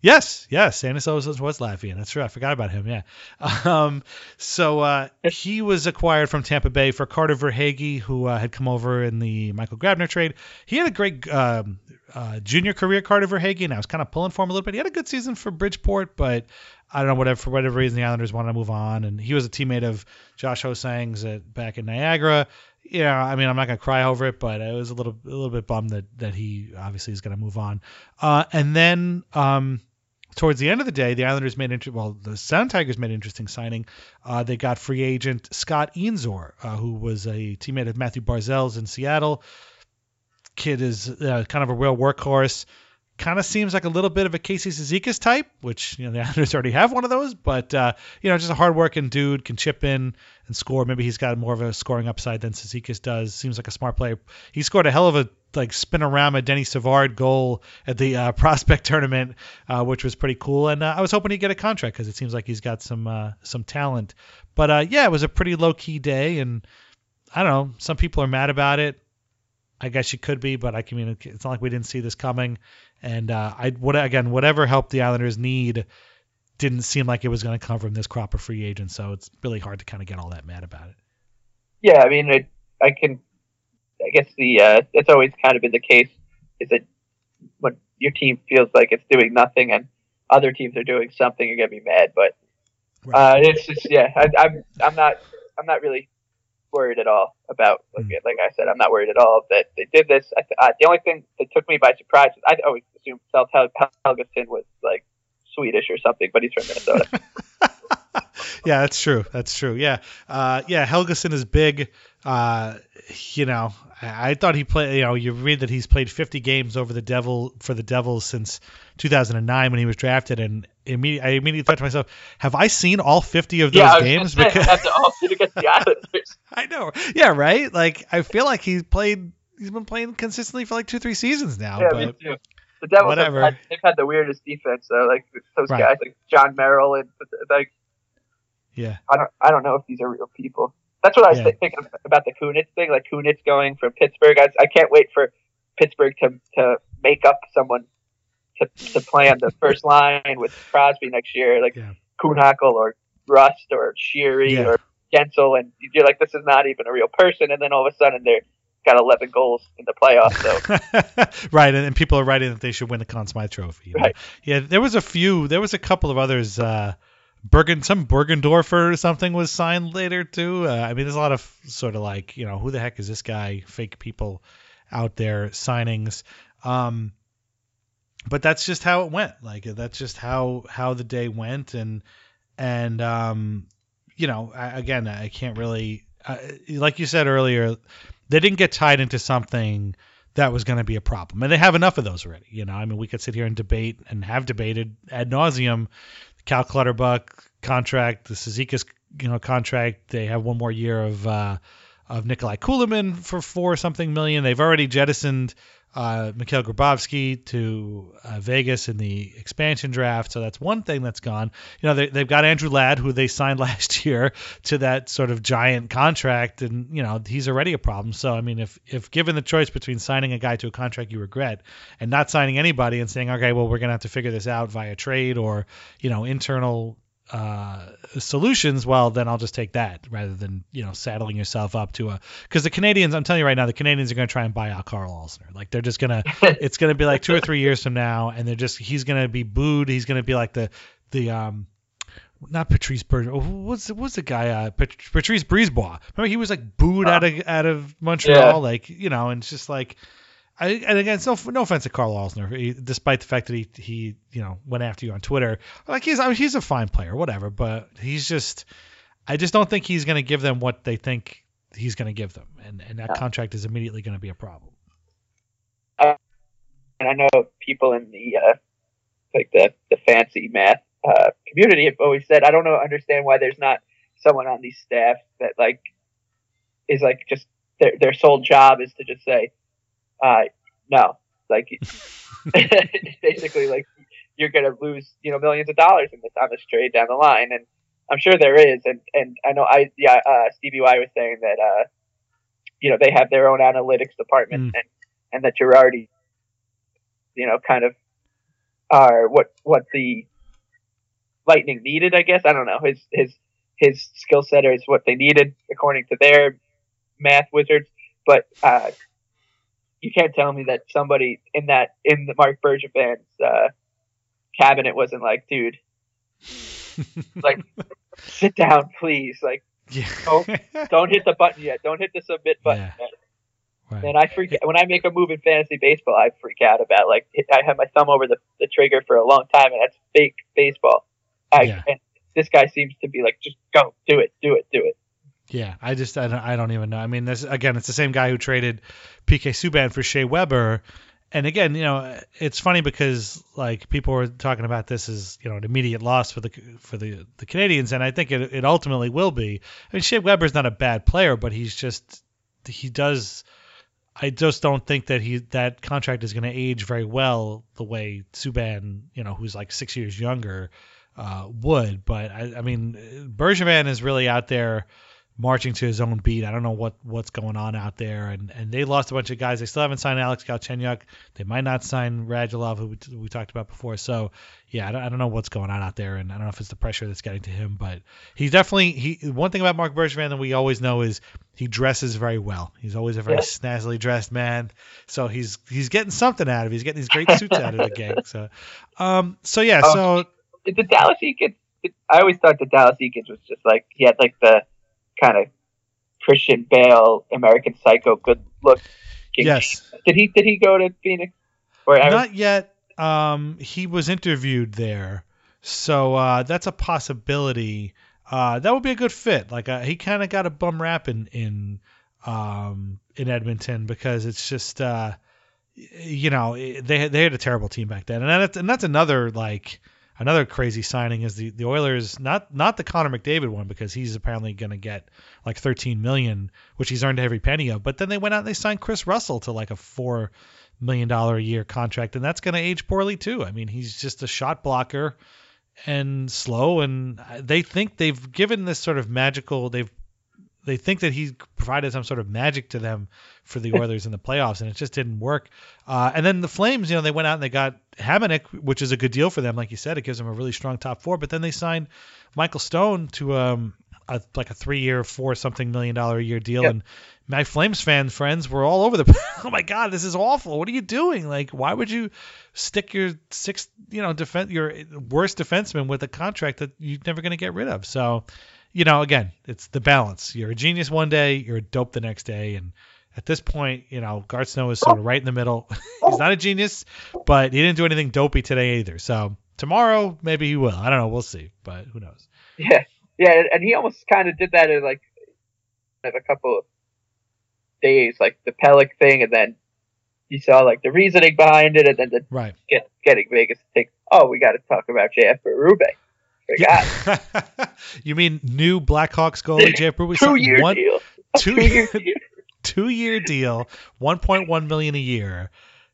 Yes, yes. Sandis Ozolic was Latvian. That's true. I forgot about him. Yeah. Um, so uh, he was acquired from Tampa Bay for Carter Verhaeghe, who uh, had come over in the Michael Grabner trade. He had a great um, uh, junior career, Carter Verhaeghe, and I was kind of pulling for him a little bit. He had a good season for Bridgeport, but I don't know, whatever, for whatever reason, the Islanders wanted to move on. And he was a teammate of Josh Hosangs at back in Niagara. Yeah, I mean, I'm not going to cry over it, but I was a little a little bit bummed that, that he obviously is going to move on. Uh, and then um, towards the end of the day, the Islanders made inter- – well, the Sound Tigers made an interesting signing. Uh, they got free agent Scott Eenzor, uh, who was a teammate of Mathew Barzal's in Seattle. Kid is uh, kind of a real workhorse. Kind of seems like a little bit of a Casey Zizekas type, which, you know, the Islanders already have one of those, but, uh, you know, just a hardworking dude, can chip in and score. Maybe he's got more of a scoring upside than Zizekas does. Seems like a smart player. He scored a hell of a, like, spinorama Denny Savard goal at the uh, prospect tournament, uh, which was pretty cool. And uh, I was hoping he'd get a contract because it seems like he's got some uh, some talent. But, uh, yeah, it was a pretty low-key day, and I don't know. Some people are mad about it. I guess you could be, but I mean, it's not like we didn't see this coming. And uh, I what again, whatever help the Islanders need didn't seem like it was going to come from this crop of free agents. So it's really hard to kind of get all that mad about it. Yeah, I mean, I, I can. I guess the uh, it's always kind of been the case is that when your team feels like it's doing nothing and other teams are doing something, you're gonna be mad. But right. uh, it's just yeah, I, I'm I'm not I'm not really. worried at all about like, mm. like I said I'm not worried at all that they did this. I, I, the only thing that took me by surprise is I always assumed Seth Hel- Helgason was like Swedish or something, but he's from Minnesota. yeah that's true that's true yeah uh yeah Helgason is big. uh you know I, I thought he played, you know you read that he's played fifty games over the Devil for the Devils since two thousand nine when he was drafted, and Immedi- I immediately thought to myself, have I seen all fifty of those yeah, I was games? Say, because that's all against the Islanders. I know. Yeah, right? Like, I feel like he's played, he's been playing consistently for like two, three seasons now. Yeah, but me too. The Devils have had, they've had the weirdest defense, though. Like, those right. guys, like John Merrill, and like, yeah. I don't, I don't know if these are real people. That's what I was yeah. thinking about the Kunitz thing, like Kunitz going from Pittsburgh. I, I can't wait for Pittsburgh to, to make up someone To, to play on the first line with Crosby next year, like yeah. Kuhnhackl or Rust or Sheary yeah. or Gensel, and you're like, this is not even a real person, and then all of a sudden they're got eleven goals in the playoffs. So right, and, and people are writing that they should win the Conn Smythe Trophy. You know? Right. Yeah, there was a few, there was a couple of others. Uh, Bergen, some Bergendorfer or something was signed later too. Uh, I mean, there's a lot of sort of like, you know, who the heck is this guy? Fake people out there signings. Um, But that's just how it went. Like that's just how, how the day went, and and um, you know, I, again, I can't really, uh, like you said earlier, they didn't get tied into something that was going to be a problem. And they have enough of those already. You know, I mean, we could sit here and debate and have debated ad nauseum, Cal Clutterbuck contract, the Cizikas, you know, contract. They have one more year of, uh, of Nikolai Kuliman for four something million. They've already jettisoned uh, Mikhail Grabowski to uh, Vegas in the expansion draft. So that's one thing that's gone. You know, they, they've got Andrew Ladd, who they signed last year to that sort of giant contract. And, you know, he's already a problem. So, I mean, if, if given the choice between signing a guy to a contract you regret and not signing anybody and saying, okay, well, we're going to have to figure this out via trade or, you know, internal uh solutions, well then I'll just take that rather than, you know, saddling yourself up to a, because the Canadians, I'm telling you right now, the Canadians are going to try and buy out Karl Alzner. Like, they're just gonna it's gonna be like two or three years from now, and they're just, he's gonna be booed. He's gonna be like the the um not Patrice Bergeron, what's what's the guy, uh Pat- Patrice Brisebois. Remember, he was like booed uh, out of out of Montreal. Yeah. Like, you know, and it's just like, I, and again, it's no, no offense to Karl Alzner, he, despite the fact that he, he, you know, went after you on Twitter. Like, he's, I mean, he's a fine player, whatever, but he's just, I just don't think he's going to give them what they think he's going to give them. And, and that yeah. contract is immediately going to be a problem. Uh, and I know people in the, uh, like the, the fancy math uh, community have always said, I don't know, understand why there's not someone on these staff that like, is like just their, their sole job is to just say, Uh, no, like basically, like you're gonna lose, you know, millions of dollars in this on this trade down the line, and I'm sure there is, and and I know I yeah uh, Stevie Y was saying that uh, you know, they have their own analytics department, mm. and and that Girardi, you know, kind of are what what the Lightning needed, I guess. I don't know, his his his skill set is what they needed according to their math wizards, but. Uh, You can't tell me that somebody in that in the Mark Bergevin's uh, cabinet wasn't like, dude, like, sit down, please. Like, yeah. don't, don't hit the button yet. Don't hit the submit button. Yeah. Right. And I freak yeah. when I make a move in fantasy baseball, I freak out about like I have my thumb over the, the trigger for a long time, and that's fake baseball. I, yeah. And this guy seems to be like, just go, do it, do it, do it. Yeah, I just I don't, I don't even know. I mean, this again, it's the same guy who traded P K Subban for Shea Weber, and again, you know, it's funny because like people were talking about this as, you know, an immediate loss for the for the, the Canadians, and I think it, it ultimately will be. I mean, Shea Weber's not a bad player, but he's just he does. I just don't think that he that contract is going to age very well the way Subban, you know, who's like six years younger, uh, would. But I, I mean, Bergevin is really out there marching to his own beat. I don't know what, what's going on out there. And, and they lost a bunch of guys. They still haven't signed Alex Galchenyuk. They might not sign Radulov, who we, we talked about before. So, yeah, I don't, I don't know what's going on out there. And I don't know if it's the pressure that's getting to him. But he's definitely he. One thing about Mark Bergevin that we always know is he dresses very well. He's always a very yeah. snazzily dressed man. So he's he's getting something out of it. He's getting these great suits out of the gang. So, um, so yeah. Oh, so the Dallas Eakins, I always thought the Dallas Eakins was just like, he had like the kind of Christian Bale, American Psycho, good look. Yes. Did he did he go to Phoenix? Or not was- yet. Um, he was interviewed there, so uh, that's a possibility. Uh, that would be a good fit. Like uh, he kind of got a bum rap in in um, in Edmonton because it's just uh, you know they they had a terrible team back then, and that's, and that's another like. Another crazy signing is the, the Oilers, not not the Connor McDavid one, because he's apparently going to get like thirteen million dollars, which he's earned every penny of. But then they went out and they signed Chris Russell to like a four million dollars a year contract, and that's going to age poorly too. I mean, he's just a shot blocker and slow, and they think they've given this sort of magical, they've they think that he provided some sort of magic to them for the Oilers in the playoffs, and it just didn't work. Uh, and then the Flames, you know, they went out and they got Hamonic, which is a good deal for them. Like you said, it gives them a really strong top four, but then they signed Michael Stone to um, a, like a three year, four something million dollar a year deal. Yep. And my Flames fan friends were all over the, oh my God, this is awful. What are you doing? Like, why would you stick your sixth, you know, defense, your worst defenseman with a contract that you're never going to get rid of. So, you know, again, it's the balance. You're a genius one day, you're a dope the next day. And at this point, you know, Garth Snow is sort of right in the middle. He's not a genius, but he didn't do anything dopey today either. So tomorrow, maybe he will. I don't know. We'll see, but who knows? Yeah. Yeah, and he almost kind of did that in like in a couple of days, like the Pellick thing, and then you saw like the reasoning behind it, and then the right. get, getting Vegas to think, oh, we got to talk about J F. Berube. Forgot. You mean new Blackhawks goalie J F. Berube? Two year one, deal. Two year deal. Two year deal. One point one million a year.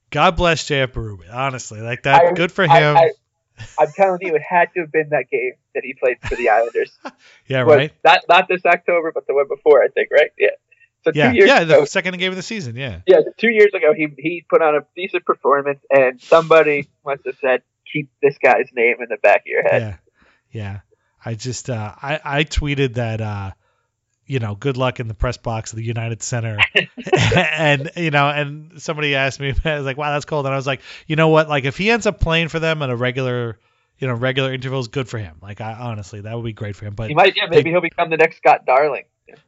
God bless J F. Berube. Honestly, like that. I, good for him. I, I, I'm telling you, it had to have been that game that he played for the Islanders. Yeah, well, right. Not not this October, but the one before, I think, right? Yeah. So yeah, two years yeah, ago, the second game of the season, yeah. Yeah, two years ago, he he put on a decent performance, and somebody must have said, keep this guy's name in the back of your head. Yeah, yeah. I just uh, I, I tweeted that, uh, you know, good luck in the press box of the United Center. and, you know, and somebody asked me, I was like, wow, that's cold. And I was like, you know what? Like, if he ends up playing for them at a regular, you know, regular intervals, good for him. Like, I honestly, that would be great for him. But he might, yeah, maybe they, he'll become the next Scott Darling.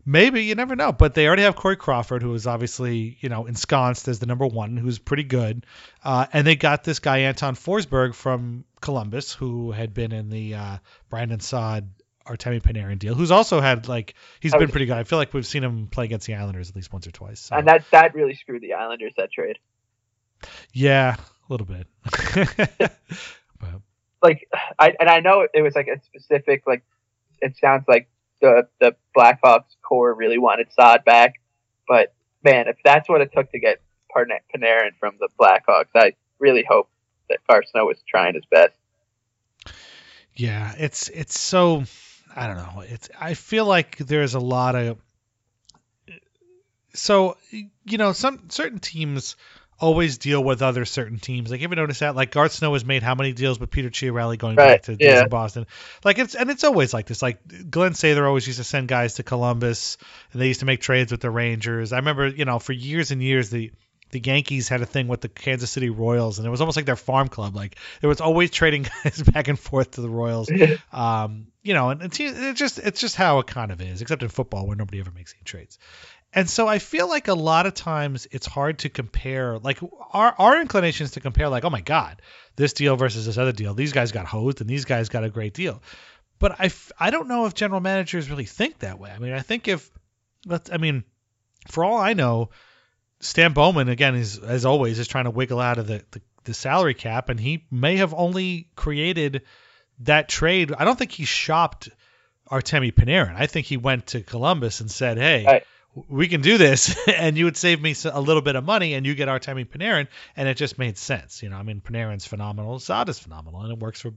Maybe, you never know. But they already have Corey Crawford, who is obviously, you know, ensconced as the number one, who's pretty good. Uh, and they got this guy, Anton Forsberg from Columbus, who had been in the uh, Brandon Saad, Artemi Panarin deal, who's also had like he's been pretty good. I feel like we've seen him play against the Islanders at least once or twice. So. And that that really screwed the Islanders, that trade. Yeah, a little bit. But, like I and I know it was like a specific like it sounds like the the Blackhawks core really wanted Saad back, but man, if that's what it took to get Panarin from the Blackhawks, I really hope that Garth Snow was trying his best. Yeah, it's it's so. I don't know. It's. I feel like there's a lot of. So you know, some certain teams always deal with other certain teams. Like, have you noticed that? Like, Garth Snow has made how many deals with Peter Chiarelli going right, back to yeah. Boston? Like, it's and it's always like this. Like, Glenn Sather always used to send guys to Columbus, and they used to make trades with the Rangers. I remember, you know, for years and years the. The Yankees had a thing with the Kansas City Royals, and it was almost like their farm club. Like, there was always trading guys back and forth to the Royals. Um, you know, and it's, it's just it's just how it kind of is, except in football where nobody ever makes any trades. And so I feel like a lot of times it's hard to compare. Like, our our inclination is to compare, like, oh, my God, this deal versus this other deal. These guys got hosed, and these guys got a great deal. But I, I don't know if general managers really think that way. I mean, I think if – I mean, for all I know – Stan Bowman, again, is as always, is trying to wiggle out of the, the, the salary cap, and he may have only created that trade. I don't think he shopped Artemi Panarin. I think he went to Columbus and said, hey, right. we can do this, and you would save me a little bit of money, and you get Artemi Panarin, and it just made sense. You know, I mean, Panarin's phenomenal. Saad is phenomenal, and it works for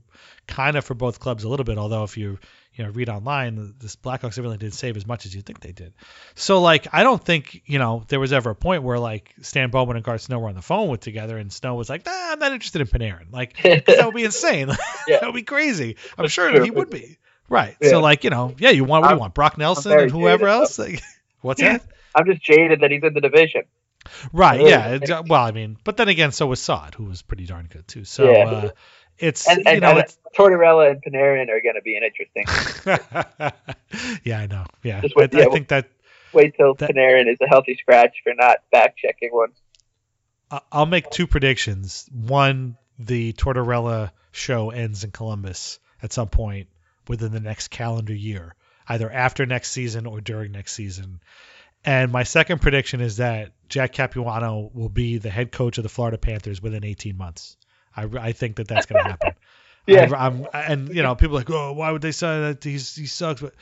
kind of for both clubs a little bit, although if you you know, read online, this Blackhawks really didn't save as much as you think they did. So, like, I don't think, you know, there was ever a point where, like, Stan Bowman and Garth Snow were on the phone with together and Snow was like, nah, I'm not interested in Panarin. Like, that would be insane. Yeah. That would be crazy. I'm That's sure true. He would be. Right. Yeah. So, like, you know, yeah, you want, what do you want? Brock Nelson and whoever else? Like, what's yeah. that? I'm just jaded that he's in the division. Right, really? Yeah. It, well, I mean, but then again, so was Saad, who was pretty darn good, too. So, yeah. uh, It's and, you and, know and it's, Tortorella and Panarin are going to be an interesting. Yeah, I know. Yeah, Just wait, I, yeah I think that. Wait till that, Panarin is a healthy scratch for not back checking one. I'll make two predictions. One, the Tortorella show ends in Columbus at some point within the next calendar year, either after next season or during next season. And my second prediction is that Jack Capuano will be the head coach of the Florida Panthers within eighteen months. I, I think that that's going to happen. Yeah. I, I'm, and, you know, people are like, oh, why would they sign that? He's, he sucks. But,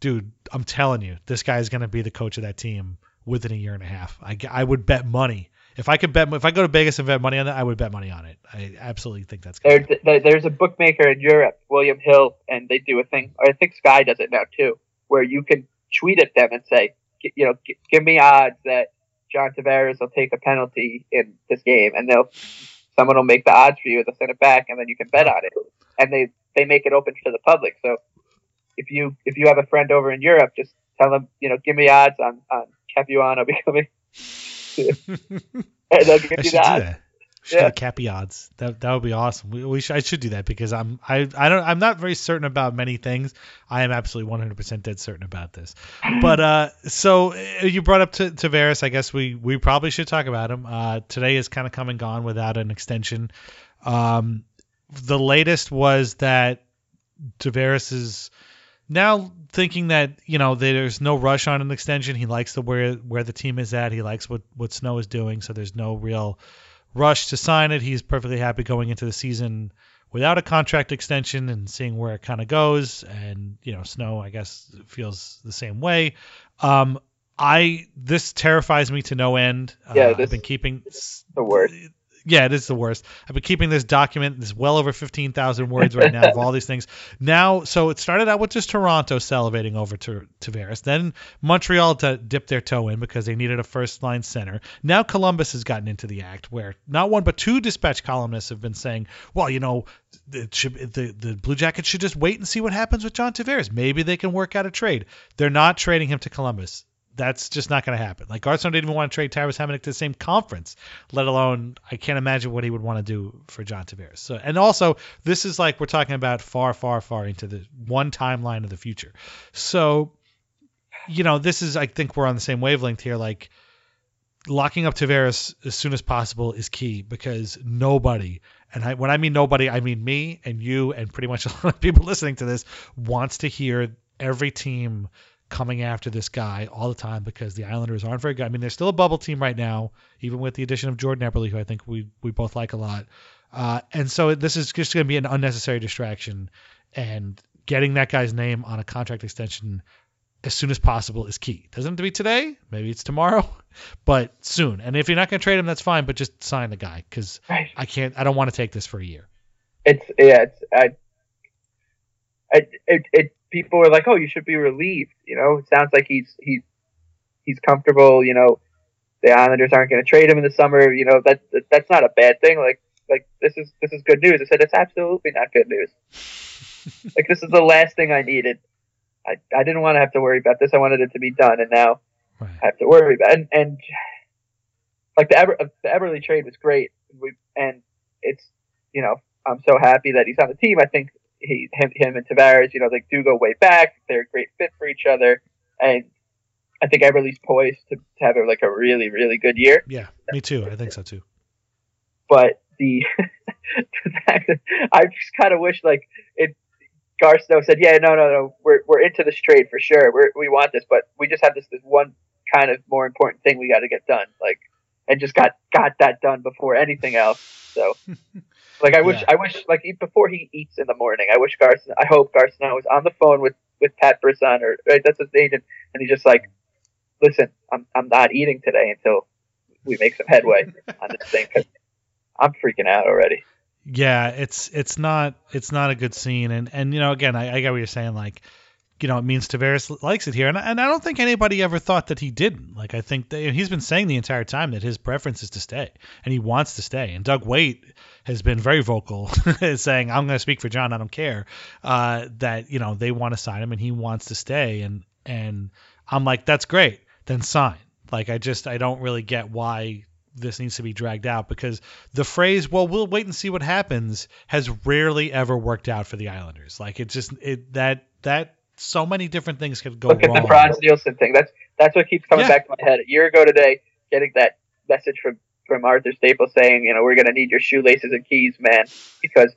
dude, I'm telling you, this guy is going to be the coach of that team within a year and a half. I, I would bet money. If I could bet, if I go to Vegas and bet money on that, I would bet money on it. I absolutely think that's going to happen. There's a bookmaker in Europe, William Hill, and they do a thing, or I think Sky does it now too, where you can tweet at them and say, you know, give me odds that John Tavares will take a penalty in this game, and they'll. Someone will make the odds for you, they'll send it back, and then you can bet on it. And they, they make it open to the public. So if you if you have a friend over in Europe, just tell them, you know, give me odds on, on Capuano becoming. And they'll give I you the odds. Should yeah. do Cappy odds. That that would be awesome. We, we should, I should do that because I'm I, I don't I'm not very certain about many things. I am absolutely one hundred percent dead certain about this. But uh, so you brought up Tavares. I guess we, we probably should talk about him. Uh, today is kind of come and gone without an extension. Um, the latest was that Tavares's now thinking that, you know, there's no rush on an extension. He likes the where where the team is at. He likes what, what Snow is doing, so there's no real rush to sign it. He's perfectly happy going into the season without a contract extension and seeing where it kind of goes. And, you know, Snow, I guess, feels the same way. Um, I this terrifies me to no end. Yeah, uh, I've been keeping the worst. Yeah, it is the worst. I've been keeping this document. It's well over fifteen thousand words right now of all these things. Now, so it started out with just Toronto salivating over to Tavares. Then Montreal to dip their toe in because they needed a first-line center. Now Columbus has gotten into the act where not one but two dispatch columnists have been saying, well, you know, it should, the, the Blue Jackets should just wait and see what happens with John Tavares. Maybe they can work out a trade. They're not trading him to Columbus. That's just not going to happen. Like, Garth Snow didn't even want to trade Travis Hamonic to the same conference, let alone I can't imagine what he would want to do for John Tavares. So, and also, this is like we're talking about far, far, far into the one timeline of the future. So, you know, this is, I think we're on the same wavelength here. Like, locking up Tavares as soon as possible is key because nobody, and I, when I mean nobody, I mean me and you and pretty much a lot of people listening to this, wants to hear every team coming after this guy all the time because the Islanders aren't very good. I mean, they're still a bubble team right now, even with the addition of Jordan Eberle, who I think we we both like a lot. Uh, and so this is just going to be an unnecessary distraction. And getting that guy's name on a contract extension as soon as possible is key. Doesn't have to be today. Maybe it's tomorrow, but soon. And if you're not going to trade him, that's fine. But just sign the guy because right. I can't. I don't want to take this for a year. It's yeah. It's I. I it it. People are like, oh, you should be relieved. You know, it sounds like he's he's he's comfortable. You know, the Islanders aren't going to trade him in the summer. You know, that, that that's not a bad thing. Like like this is this is good news. I said it's absolutely not good news. Like, this is the last thing I needed. I I didn't want to have to worry about this. I wanted it to be done, and now right. I have to worry about it. And, and like the Eber, the Eberle trade was great. We and it's you know I'm so happy that he's on the team. I think. He, him, him and Tavares, you know, they do go way back. They're a great fit for each other, and I think Eberle's poised to, to have like a really, really good year. Yeah, me too. I think so too. But the, the fact that I just kind of wish like it. Garth Snow said, "Yeah, no, no, no, we're we're into this trade for sure. We we want this, but we just have this this one kind of more important thing we got to get done. Like, and just got got that done before anything else. So." Like I wish, yeah. I wish, like before he eats in the morning, I wish Garth. I hope Garth Snow was on the phone with, with Pat Brisson or right, that's his agent, and he's just like, "Listen, I'm I'm not eating today until we make some headway on this thing. 'Cause I'm freaking out already." Yeah, it's it's not it's not a good scene, and and you know, again, I, I get what you're saying. Like, you know, it means Tavares likes it here, and and I don't think anybody ever thought that he didn't. Like, I think they, he's been saying the entire time that his preference is to stay, and he wants to stay, and Doug Weight has been very vocal saying, I'm going to speak for John. I don't care uh, that, you know, they want to sign him and he wants to stay. And, and I'm like, that's great. Then sign. Like, I just, I don't really get why this needs to be dragged out because the phrase, well, we'll wait and see what happens has rarely ever worked out for the Islanders. Like it just, it, that, that so many different things could go Look wrong. Look at the Franz Nielsen thing. That's, that's what keeps coming yeah. back to my head. A year ago today, getting that message from, from Arthur Staple saying, you know, we're going to need your shoelaces and keys, man, because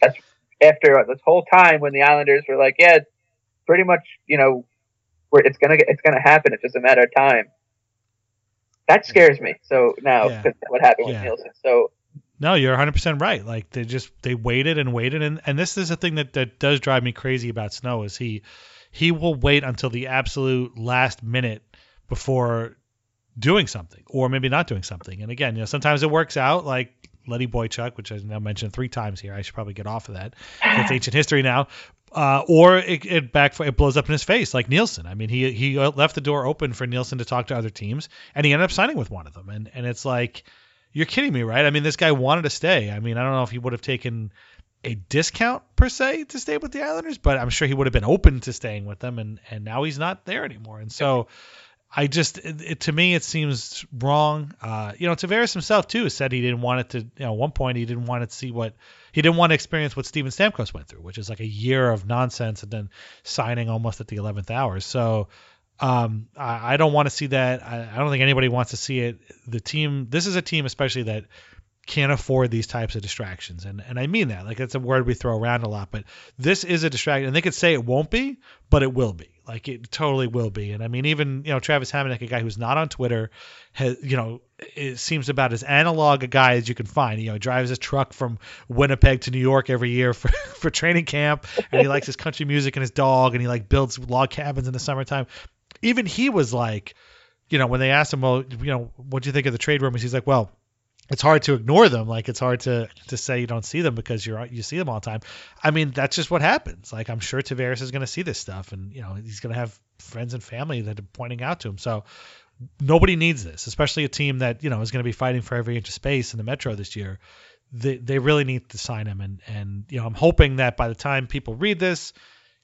that's after this whole time when the Islanders were like, yeah, pretty much, you know, we're, it's going to it's going to happen. It's just a matter of time. That scares me. So now yeah. what happened with yeah. Nielsen. So no, you're one hundred percent right. Like they just they waited and waited. And, and this is the thing that, that does drive me crazy about Snow is he he will wait until the absolute last minute before doing something or maybe not doing something. And again, you know, sometimes it works out like Letty Boychuk, which I've now mentioned three times here. I should probably get off of that. It's ancient history now. Uh, or it, it back, it blows up in his face like Nielsen. I mean, he, he left the door open for Nielsen to talk to other teams and he ended up signing with one of them. And, and it's like, you're kidding me, right? I mean, this guy wanted to stay. I mean, I don't know if he would have taken a discount per se to stay with the Islanders, but I'm sure he would have been open to staying with them. And, and now he's not there anymore. And so, I just, it, it, to me, it seems wrong. Uh, you know, Tavares himself, too, said he didn't want it to, you know, at one point he didn't want it to see what, he didn't want to experience what Steven Stamkos went through, which is like a year of nonsense and then signing almost at the eleventh hour. So um, I, I don't want to see that. I, I don't think anybody wants to see it. The team, this is a team especially that can't afford these types of distractions. And and I mean that. Like, that's a word we throw around a lot, but this is a distraction. And they could say it won't be, but it will be. Like, it totally will be. And I mean, even, you know, Travis Hamonic, a guy who's not on Twitter, has, you know, it seems about as analog a guy as you can find. You know, drives a truck from Winnipeg to New York every year for, for training camp. And he likes his country music and his dog. And he like builds log cabins in the summertime. Even he was like, you know, when they asked him, well, you know, what do you think of the trade rumors? He's like, well, it's hard to ignore them. Like, it's hard to, to say you don't see them because you're, you see them all the time. I mean, that's just what happens. Like, I'm sure Tavares is going to see this stuff, and, you know, he's going to have friends and family that are pointing out to him. So nobody needs this, especially a team that, you know, is going to be fighting for every inch of space in the Metro this year. They they really need to sign him. And, and, you know, I'm hoping that by the time people read this,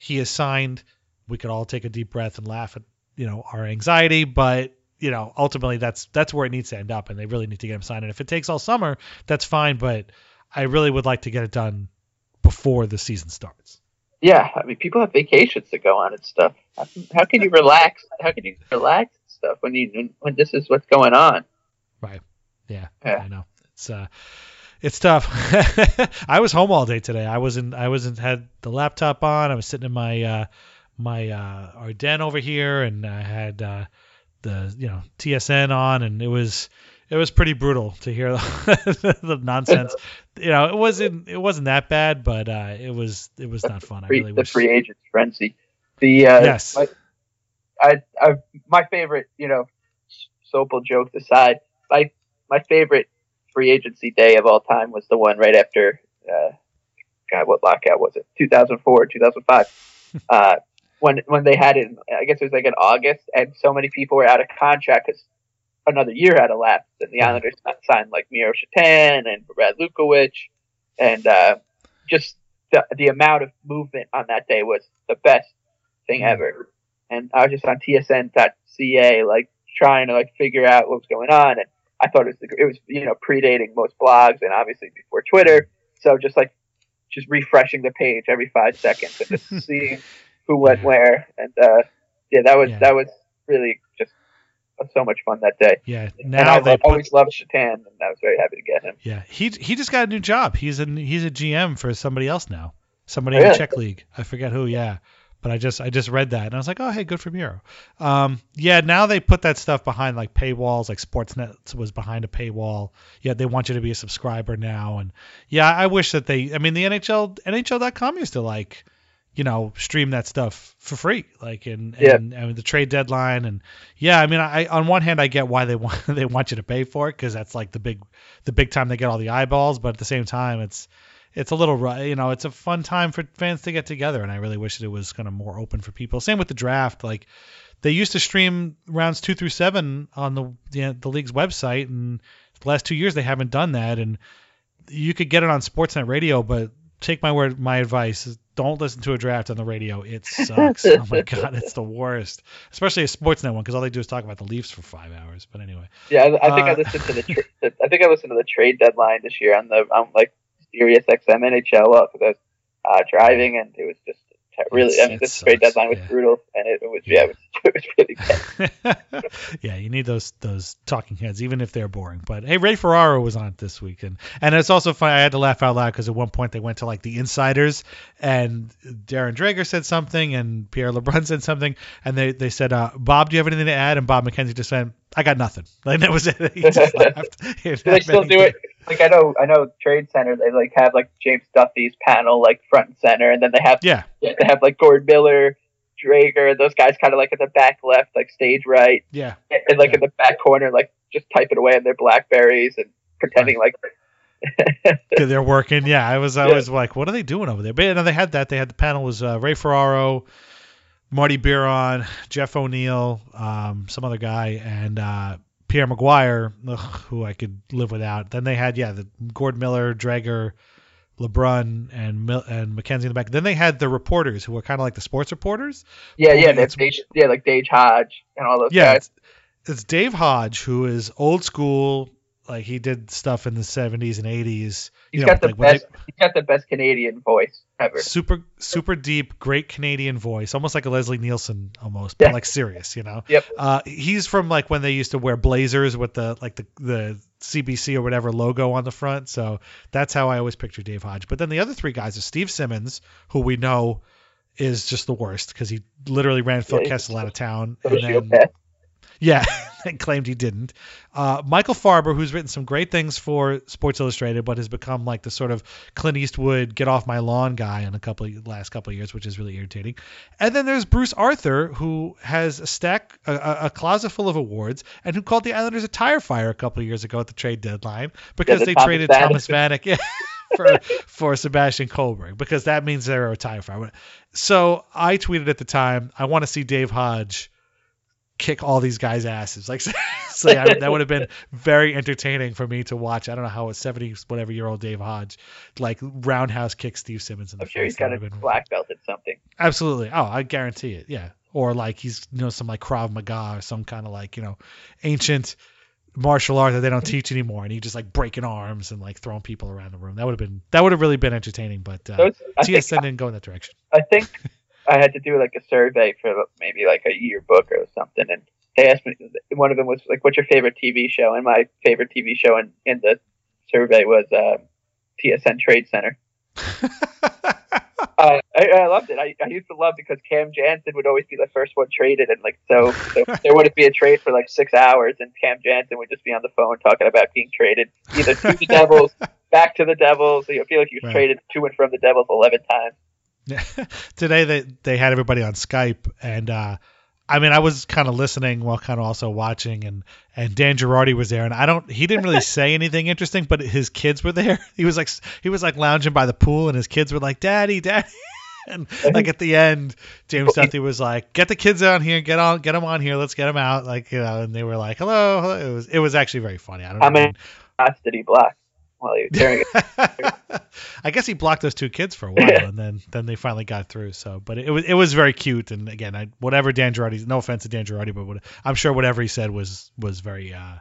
he is signed. We could all take a deep breath and laugh at, you know, our anxiety, but, you know, ultimately that's, that's where it needs to end up, and they really need to get him signed. And if it takes all summer, that's fine. But I really would like to get it done before the season starts. Yeah. I mean, people have vacations to go on and stuff. How, how can you relax? How can you relax and stuff when you, when this is what's going on? Right. Yeah. yeah. I know. It's, uh, It's tough. I was home all day today. I wasn't, I wasn't, had the laptop on. I was sitting in my, uh, my uh our den over here, and I had uh the you know T S N on, and it was it was pretty brutal to hear the, the nonsense. You know, it wasn't it wasn't that bad, but uh it was it was not fun. Free, I really the wish... free agent frenzy. The uh yes. my, I I my favorite, you know, Sopel jokes aside, my my favorite free agency day of all time was the one right after uh God, what lockout was it? two thousand four, two thousand five. Uh When when they had it, I guess it was like in August, and so many people were out of contract because another year had elapsed, and the Islanders signed like Miro Chitan and Brad Lukovic, and uh, just the the amount of movement on that day was the best thing ever. And I was just on T S N dot C A, like trying to like figure out what was going on, and I thought it was it was you know predating most blogs and obviously before Twitter, so just like just refreshing the page every five seconds and just seeing. Who went where, and uh, yeah, that was yeah. that was really just so much fun that day. Yeah, now and I they always put, loved Chitan, and I was very happy to get him. Yeah, he he just got a new job. He's a he's a G M for somebody else now, somebody really? in the Czech League. I forget who. Yeah, but I just I just read that, and I was like, oh hey, good for Miro. Um, yeah, now they put that stuff behind like paywalls. Like Sportsnet was behind a paywall. Yeah, they want you to be a subscriber now, and yeah, I wish that they. I mean, the N H L N H L dot com used to like. you know, stream that stuff for free, like in, yeah. and, and the trade deadline. And yeah, I mean, I, on one hand I get why they want, they want you to pay for it. Cause that's like the big, the big time they get all the eyeballs, but at the same time, it's, it's a little, you know, it's a fun time for fans to get together. And I really wish that it was kind of more open for people. Same with the draft. Like they used to stream rounds two through seven on the, the, the league's website. And the last two years they haven't done that. And you could get it on Sportsnet radio, but take my word, my advice is, don't listen to a draft on the radio. It sucks. Oh my God, it's the worst. Especially a Sportsnet one because all they do is talk about the Leafs for five hours. But anyway. Yeah, I, I think uh, I listened to the. Tra- I think I listened to the trade deadline this year on the on like Sirius X M N H L up because I was uh, driving and it was just really. I mean, this sucks. Trade deadline was yeah. brutal and it, it was yeah, it was really bad. Yeah, you need those those talking heads even if they're boring. But hey, Ray Ferraro was on it this weekend, and it's also funny. I had to laugh out loud because at one point they went to like the insiders, and Darren Drager said something, and Pierre LeBrun said something, and they they said, uh, "Bob, do you have anything to add?" And Bob McKenzie just went, "I got nothing." Like that was it. He just laughed. Do they still do it? Like I know, I know. Trade Center, they like have like James Duffy's panel like front and center, and then they have yeah, they have like Gord Miller, Drager, those guys kind of like at the back left, like stage right, yeah, and, and like yeah. in the back corner, like just typing away on their Blackberries and pretending right. like they're working. Yeah, I was, I yeah. was like, what are they doing over there? But you know, they had that. They had the panel was uh, Ray Ferraro, Marty Biron, Jeff O'Neill, um, some other guy, and. uh Pierre Maguire, ugh, who I could live without. Then they had, yeah, the Gord Miller, Drager, LeBrun, and Mil- and McKenzie in the back. Then they had the reporters who were kind of like the sports reporters. Yeah, yeah, that's Dave, yeah, like Dave Hodge and all those yeah, guys. It's, it's Dave Hodge who is old school. Like he did stuff in the seventies and eighties. He's you know, got the like best. They, he's got the best Canadian voice. ever. Super, super deep, great Canadian voice, almost like a Leslie Nielsen, almost, but yeah. like serious, you know. Yep. Uh, he's from like when they used to wear blazers with the like the the C B C or whatever logo on the front. So that's how I always picture Dave Hodge. But then the other three guys are Steve Simmons, who we know is just the worst because he literally ran Phil yeah, Kessel out of town, and then yeah, and claimed he didn't. Uh, Michael Farber, who's written some great things for Sports Illustrated, but has become like the sort of Clint Eastwood get off my lawn guy in a couple of last couple of years, which is really irritating. And then there's Bruce Arthur, who has a stack, a, a closet full of awards, and who called the Islanders a tire fire a couple of years ago at the trade deadline because yeah, the they Thomas traded Vanek. Thomas Vanek. Yeah. for for Sebastian Kohlberg, because that means they're a tie for. So I tweeted at the time, I want to see Dave Hodge kick all these guys' asses. Like, so, so yeah, that would have been very entertaining for me to watch. I don't know how it's seventy whatever year old Dave Hodge like roundhouse kick Steve Simmons in the face. I'm sure he's got a been... black belt at something. Absolutely. Oh, I guarantee it. Yeah, or like he's you know some like Krav Maga or some kind of like you know ancient martial art that they don't teach anymore, and he just like breaking arms and like throwing people around the room. That would have been that would have really been entertaining, but uh, T S N didn't go in that direction. I think I had to do like a survey for maybe like a yearbook or something, and they asked me. One of them was like, "What's your favorite T V show?" And my favorite T V show in, in the survey was um, T S N Trade Center. Uh, I, I loved it. I, I used to love because Cam Jansen would always be the first one traded, and like so, so there wouldn't be a trade for like six hours, and Cam Jansen would just be on the phone talking about being traded either to the Devils, back to the Devils. So you feel like he was right. traded to and from the Devils eleven times. Today they they had everybody on Skype, and uh, I mean I was kind of listening while kind of also watching, and and Dan Girardi was there, and I don't he didn't really say anything interesting, but his kids were there. He was like he was like lounging by the pool, and his kids were like, "Daddy, Daddy." And like at the end, James Duffy was like, "Get the kids on here, get on, get them on here, let's get them out." Like you know, and they were like, "Hello, hello." It was it was actually very funny. I don't know. I mean, shots did he block while he was tearing it? I guess he blocked those two kids for a while, yeah. and then then they finally got through. So, but it, it was it was very cute. And again, I, whatever Dan Girardi, no offense to Dan Girardi, but what, I'm sure whatever he said was was very uh,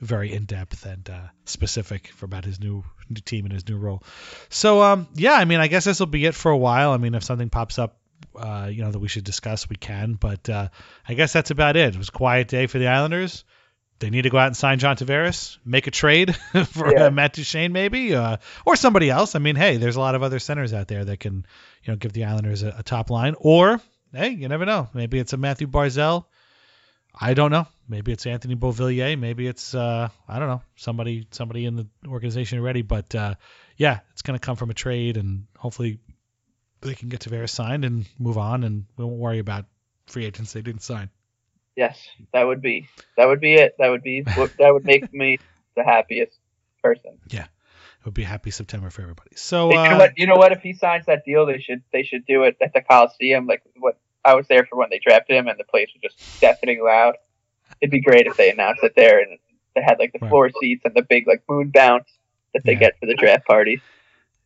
very in depth and uh, specific for about his new. new team in his new role. So, um, yeah, I mean, I guess this will be it for a while. I mean, if something pops up, uh, you know, that we should discuss, we can, but, uh, I guess that's about it. It was a quiet day for the Islanders. They need to go out and sign John Tavares, make a trade for yeah. uh, Matt Duchene, maybe, uh, or somebody else. I mean, hey, there's a lot of other centers out there that can, you know, give the Islanders a, a top line, or, hey, you never know. Maybe it's a Mathew Barzal. I don't know. Maybe it's Anthony Beauvillier. Maybe it's, uh, I don't know, somebody somebody in the organization already. But, uh, yeah, it's going to come from a trade, and hopefully they can get Tavares signed and move on, and we won't worry about free agents they didn't sign. Yes, that would be that would be it. That would be that would make me the happiest person. Yeah, it would be a happy September for everybody. So uh, you, know what, you know what? If he signs that deal, they should they should do it at the Coliseum, like what. I was there for when they drafted him, and the place was just deafening loud. It'd be great if they announced it there, and they had like the right. floor seats and the big like moon bounce that they yeah. get for the draft parties.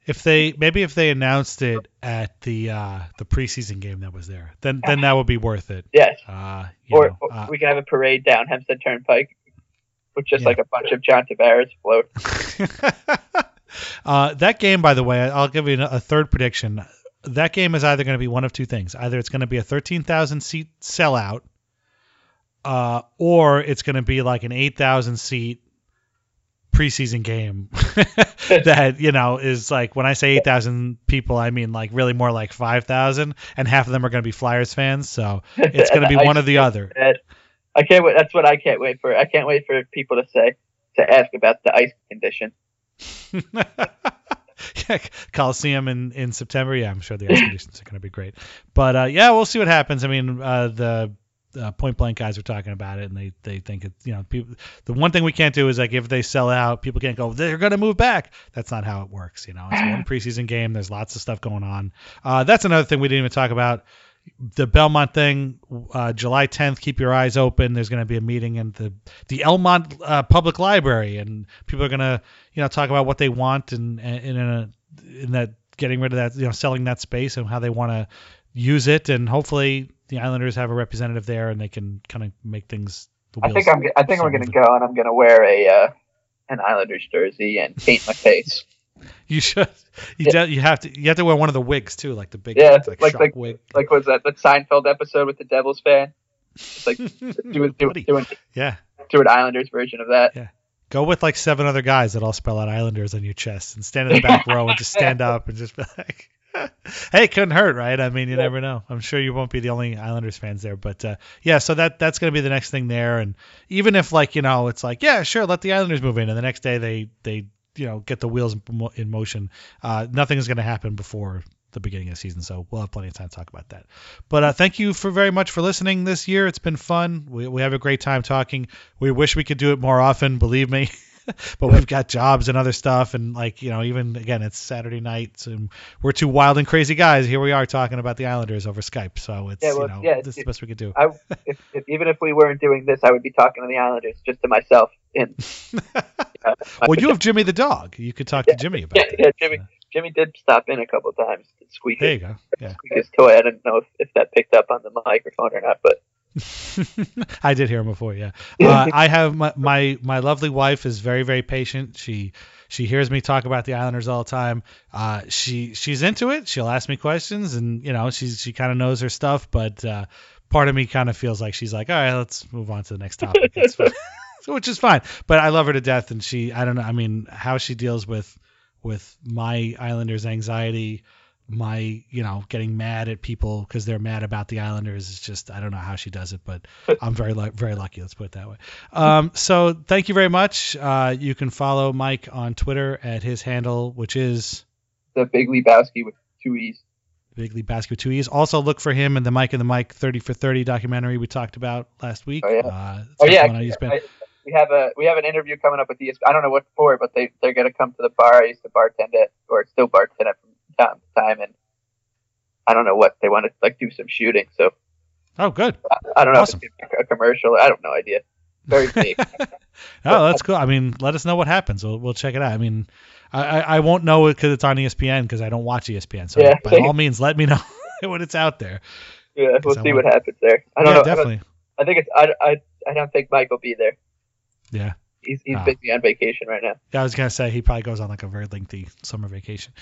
If they maybe if they announced it at the uh, the preseason game that was there, then then that would be worth it. Yes. Uh, you or, know, or uh, we can have a parade down Hempstead Turnpike with just yeah. like a bunch of John Tavares float. uh, that game, by the way, I'll give you a third prediction. That game is either going to be one of two things. Either it's going to be a thirteen thousand seat sellout, uh, or it's going to be like an eight thousand seat preseason game that, you know, is like, when I say eight thousand people, I mean like really more like five thousand, and half of them are going to be Flyers fans. So it's going to be one or the other. I can't wait. That's what I can't wait for. I can't wait for people to say, to ask about the ice condition. Yeah, Coliseum in, in September. Yeah, I'm sure the ice conditions are going to be great. But, uh, yeah, we'll see what happens. I mean, uh, the uh, Point Blank guys were talking about it, and they, they think, it, you know, people, the one thing we can't do is, like, if they sell out, people can't go, they're going to move back. That's not how it works, you know. It's one preseason game. There's lots of stuff going on. Uh, that's another thing we didn't even talk about. The Belmont thing, uh, July tenth, keep your eyes open. There's going to be a meeting in the, the Elmont uh, Public Library, and people are going to, you know, talk about what they want and, and in, a, in that getting rid of that, you know, selling that space and how they want to use it. And hopefully the Islanders have a representative there, and they can kind of make things. The I think I'm, I think we're going to go, and I'm going to wear a, uh, an Islanders jersey and paint my face. You should. You, yeah. do, you have to. You have to wear one of the wigs too, like the big, yeah, like like like, wig. Like was that that Seinfeld episode with the Devils fan? It's like do, do, do, do an, yeah, do an Islanders version of that. Yeah, go with like seven other guys that all spell out Islanders on your chest and stand in the back row and just stand up and just be like, hey, couldn't hurt, right? I mean, you yeah. never know. I'm sure you won't be the only Islanders fans there, but uh, yeah, so that that's going to be the next thing there. And even if like, you know, it's like, yeah, sure, let the Islanders move in, and the next day they they you know get the wheels in motion, uh, nothing is going to happen before the beginning of the season, so we'll have plenty of time to talk about that. But uh, thank you for very much for listening this year. It's been fun. We we have a great time talking. We wish we could do it more often, believe me. But we've got jobs and other stuff, and like, you know, even again, it's Saturday nights, and we're two wild and crazy guys. Here we are talking about the Islanders over Skype, so it's yeah, well, you know yeah, this it, is the best we could do. I, if, if, even if we weren't doing this, I would be talking to the Islanders just to myself. And you know, well, you have Jimmy the dog. You could talk yeah, to Jimmy about yeah, that. Yeah, Jimmy. So. Jimmy did stop in a couple of times to squeak, there you his, go. Yeah. squeak his toy. I didn't know if, if that picked up on the microphone or not, but. I did hear him before, yeah. Uh, I have my, my my lovely wife is very, very patient. She she hears me talk about the Islanders all the time. Uh, she she's into it. She'll ask me questions, and you know, she's she kind of knows her stuff. But uh, part of me kind of feels like she's like, all right, let's move on to the next topic. That's fine. Which is fine. But I love her to death, and she I don't know. I mean, how she deals with with my Islanders anxiety, my, you know, getting mad at people because they're mad about the Islanders. It's just, I don't know how she does it, but I'm very, very lucky. Let's put it that way. Um, so thank you very much. Uh, you can follow Mike on Twitter at his handle, which is the Big Lebowski with two E's. Big Lebowski with two E's. Also look for him in the Mike and the Mike thirty for thirty documentary we talked about last week. Oh yeah. Uh, oh, yeah. I, I, I, we have a, we have an interview coming up with the, I don't know what for, but they, they're going to come to the bar. I used to bartend at, or still bartend at, time to time, and I don't know what they want to like do some shooting, so oh good I, I don't know awesome. If it's a commercial, I don't know idea very big. Oh, that's cool. I mean, let us know what happens. We'll, we'll check it out. I mean, I, I won't know it because it's on E S P N because I don't watch E S P N, so yeah, by all means let me know when it's out there. Yeah, we'll see what happens there. I don't yeah, know definitely. I, don't, I think it's I, I, I don't think Mike will be there. Yeah, He's, he's uh, busy on vacation right now. Yeah, I was going to say he probably goes on like a very lengthy summer vacation.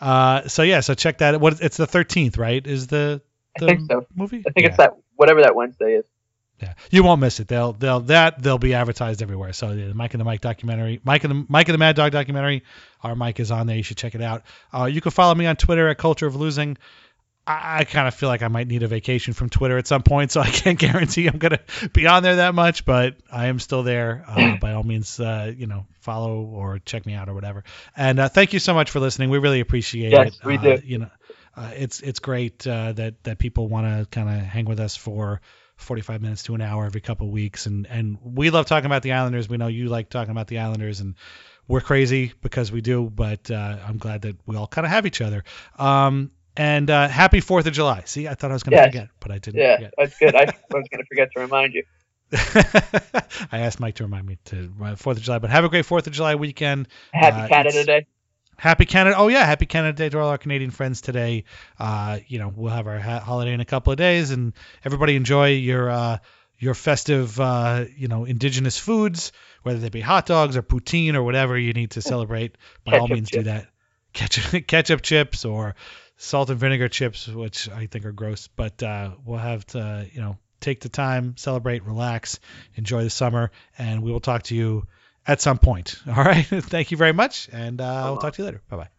Uh, so, yeah, so check that. What It's the thirteenth, right? Is the, the I think so. movie? I think yeah. it's that whatever that Wednesday is. Yeah, you won't miss it. They'll they'll that they'll be advertised everywhere. So the Mike and the Mike documentary, Mike and the Mike and the Mad Dog documentary, our Mike is on there. You should check it out. Uh, you can follow me on Twitter at Culture of Losing. I kind of feel like I might need a vacation from Twitter at some point, so I can't guarantee I'm going to be on there that much, but I am still there. Uh, by all means, uh, you know, follow or check me out or whatever. And uh, thank you so much for listening. We really appreciate yes, it. Yes, we uh, do. You know, uh, it's it's great uh, that that people want to kind of hang with us for forty-five minutes to an hour every couple of weeks, and and we love talking about the Islanders. We know you like talking about the Islanders, and we're crazy because we do. But uh, I'm glad that we all kind of have each other. Um, And uh, happy fourth of July. See, I thought I was going to yes. forget, but I didn't. Yeah, forget. That's good. I, I was going to forget to remind you. I asked Mike to remind me to fourth of July, but have a great fourth of July weekend. Happy uh, Canada Day. Happy Canada. Oh, yeah. Happy Canada Day to all our Canadian friends today. Uh, you know, we'll have our ha- holiday in a couple of days, and everybody enjoy your uh, your festive, uh, you know, indigenous foods, whether they be hot dogs or poutine or whatever you need to celebrate. By ketchup all means, chips. do that. Ketchup, ketchup chips or salt and vinegar chips, which I think are gross, but uh, we'll have to, you know, take the time, celebrate, relax, enjoy the summer, and we will talk to you at some point. All right. Thank you very much, and uh, we'll talk to you later. Bye-bye.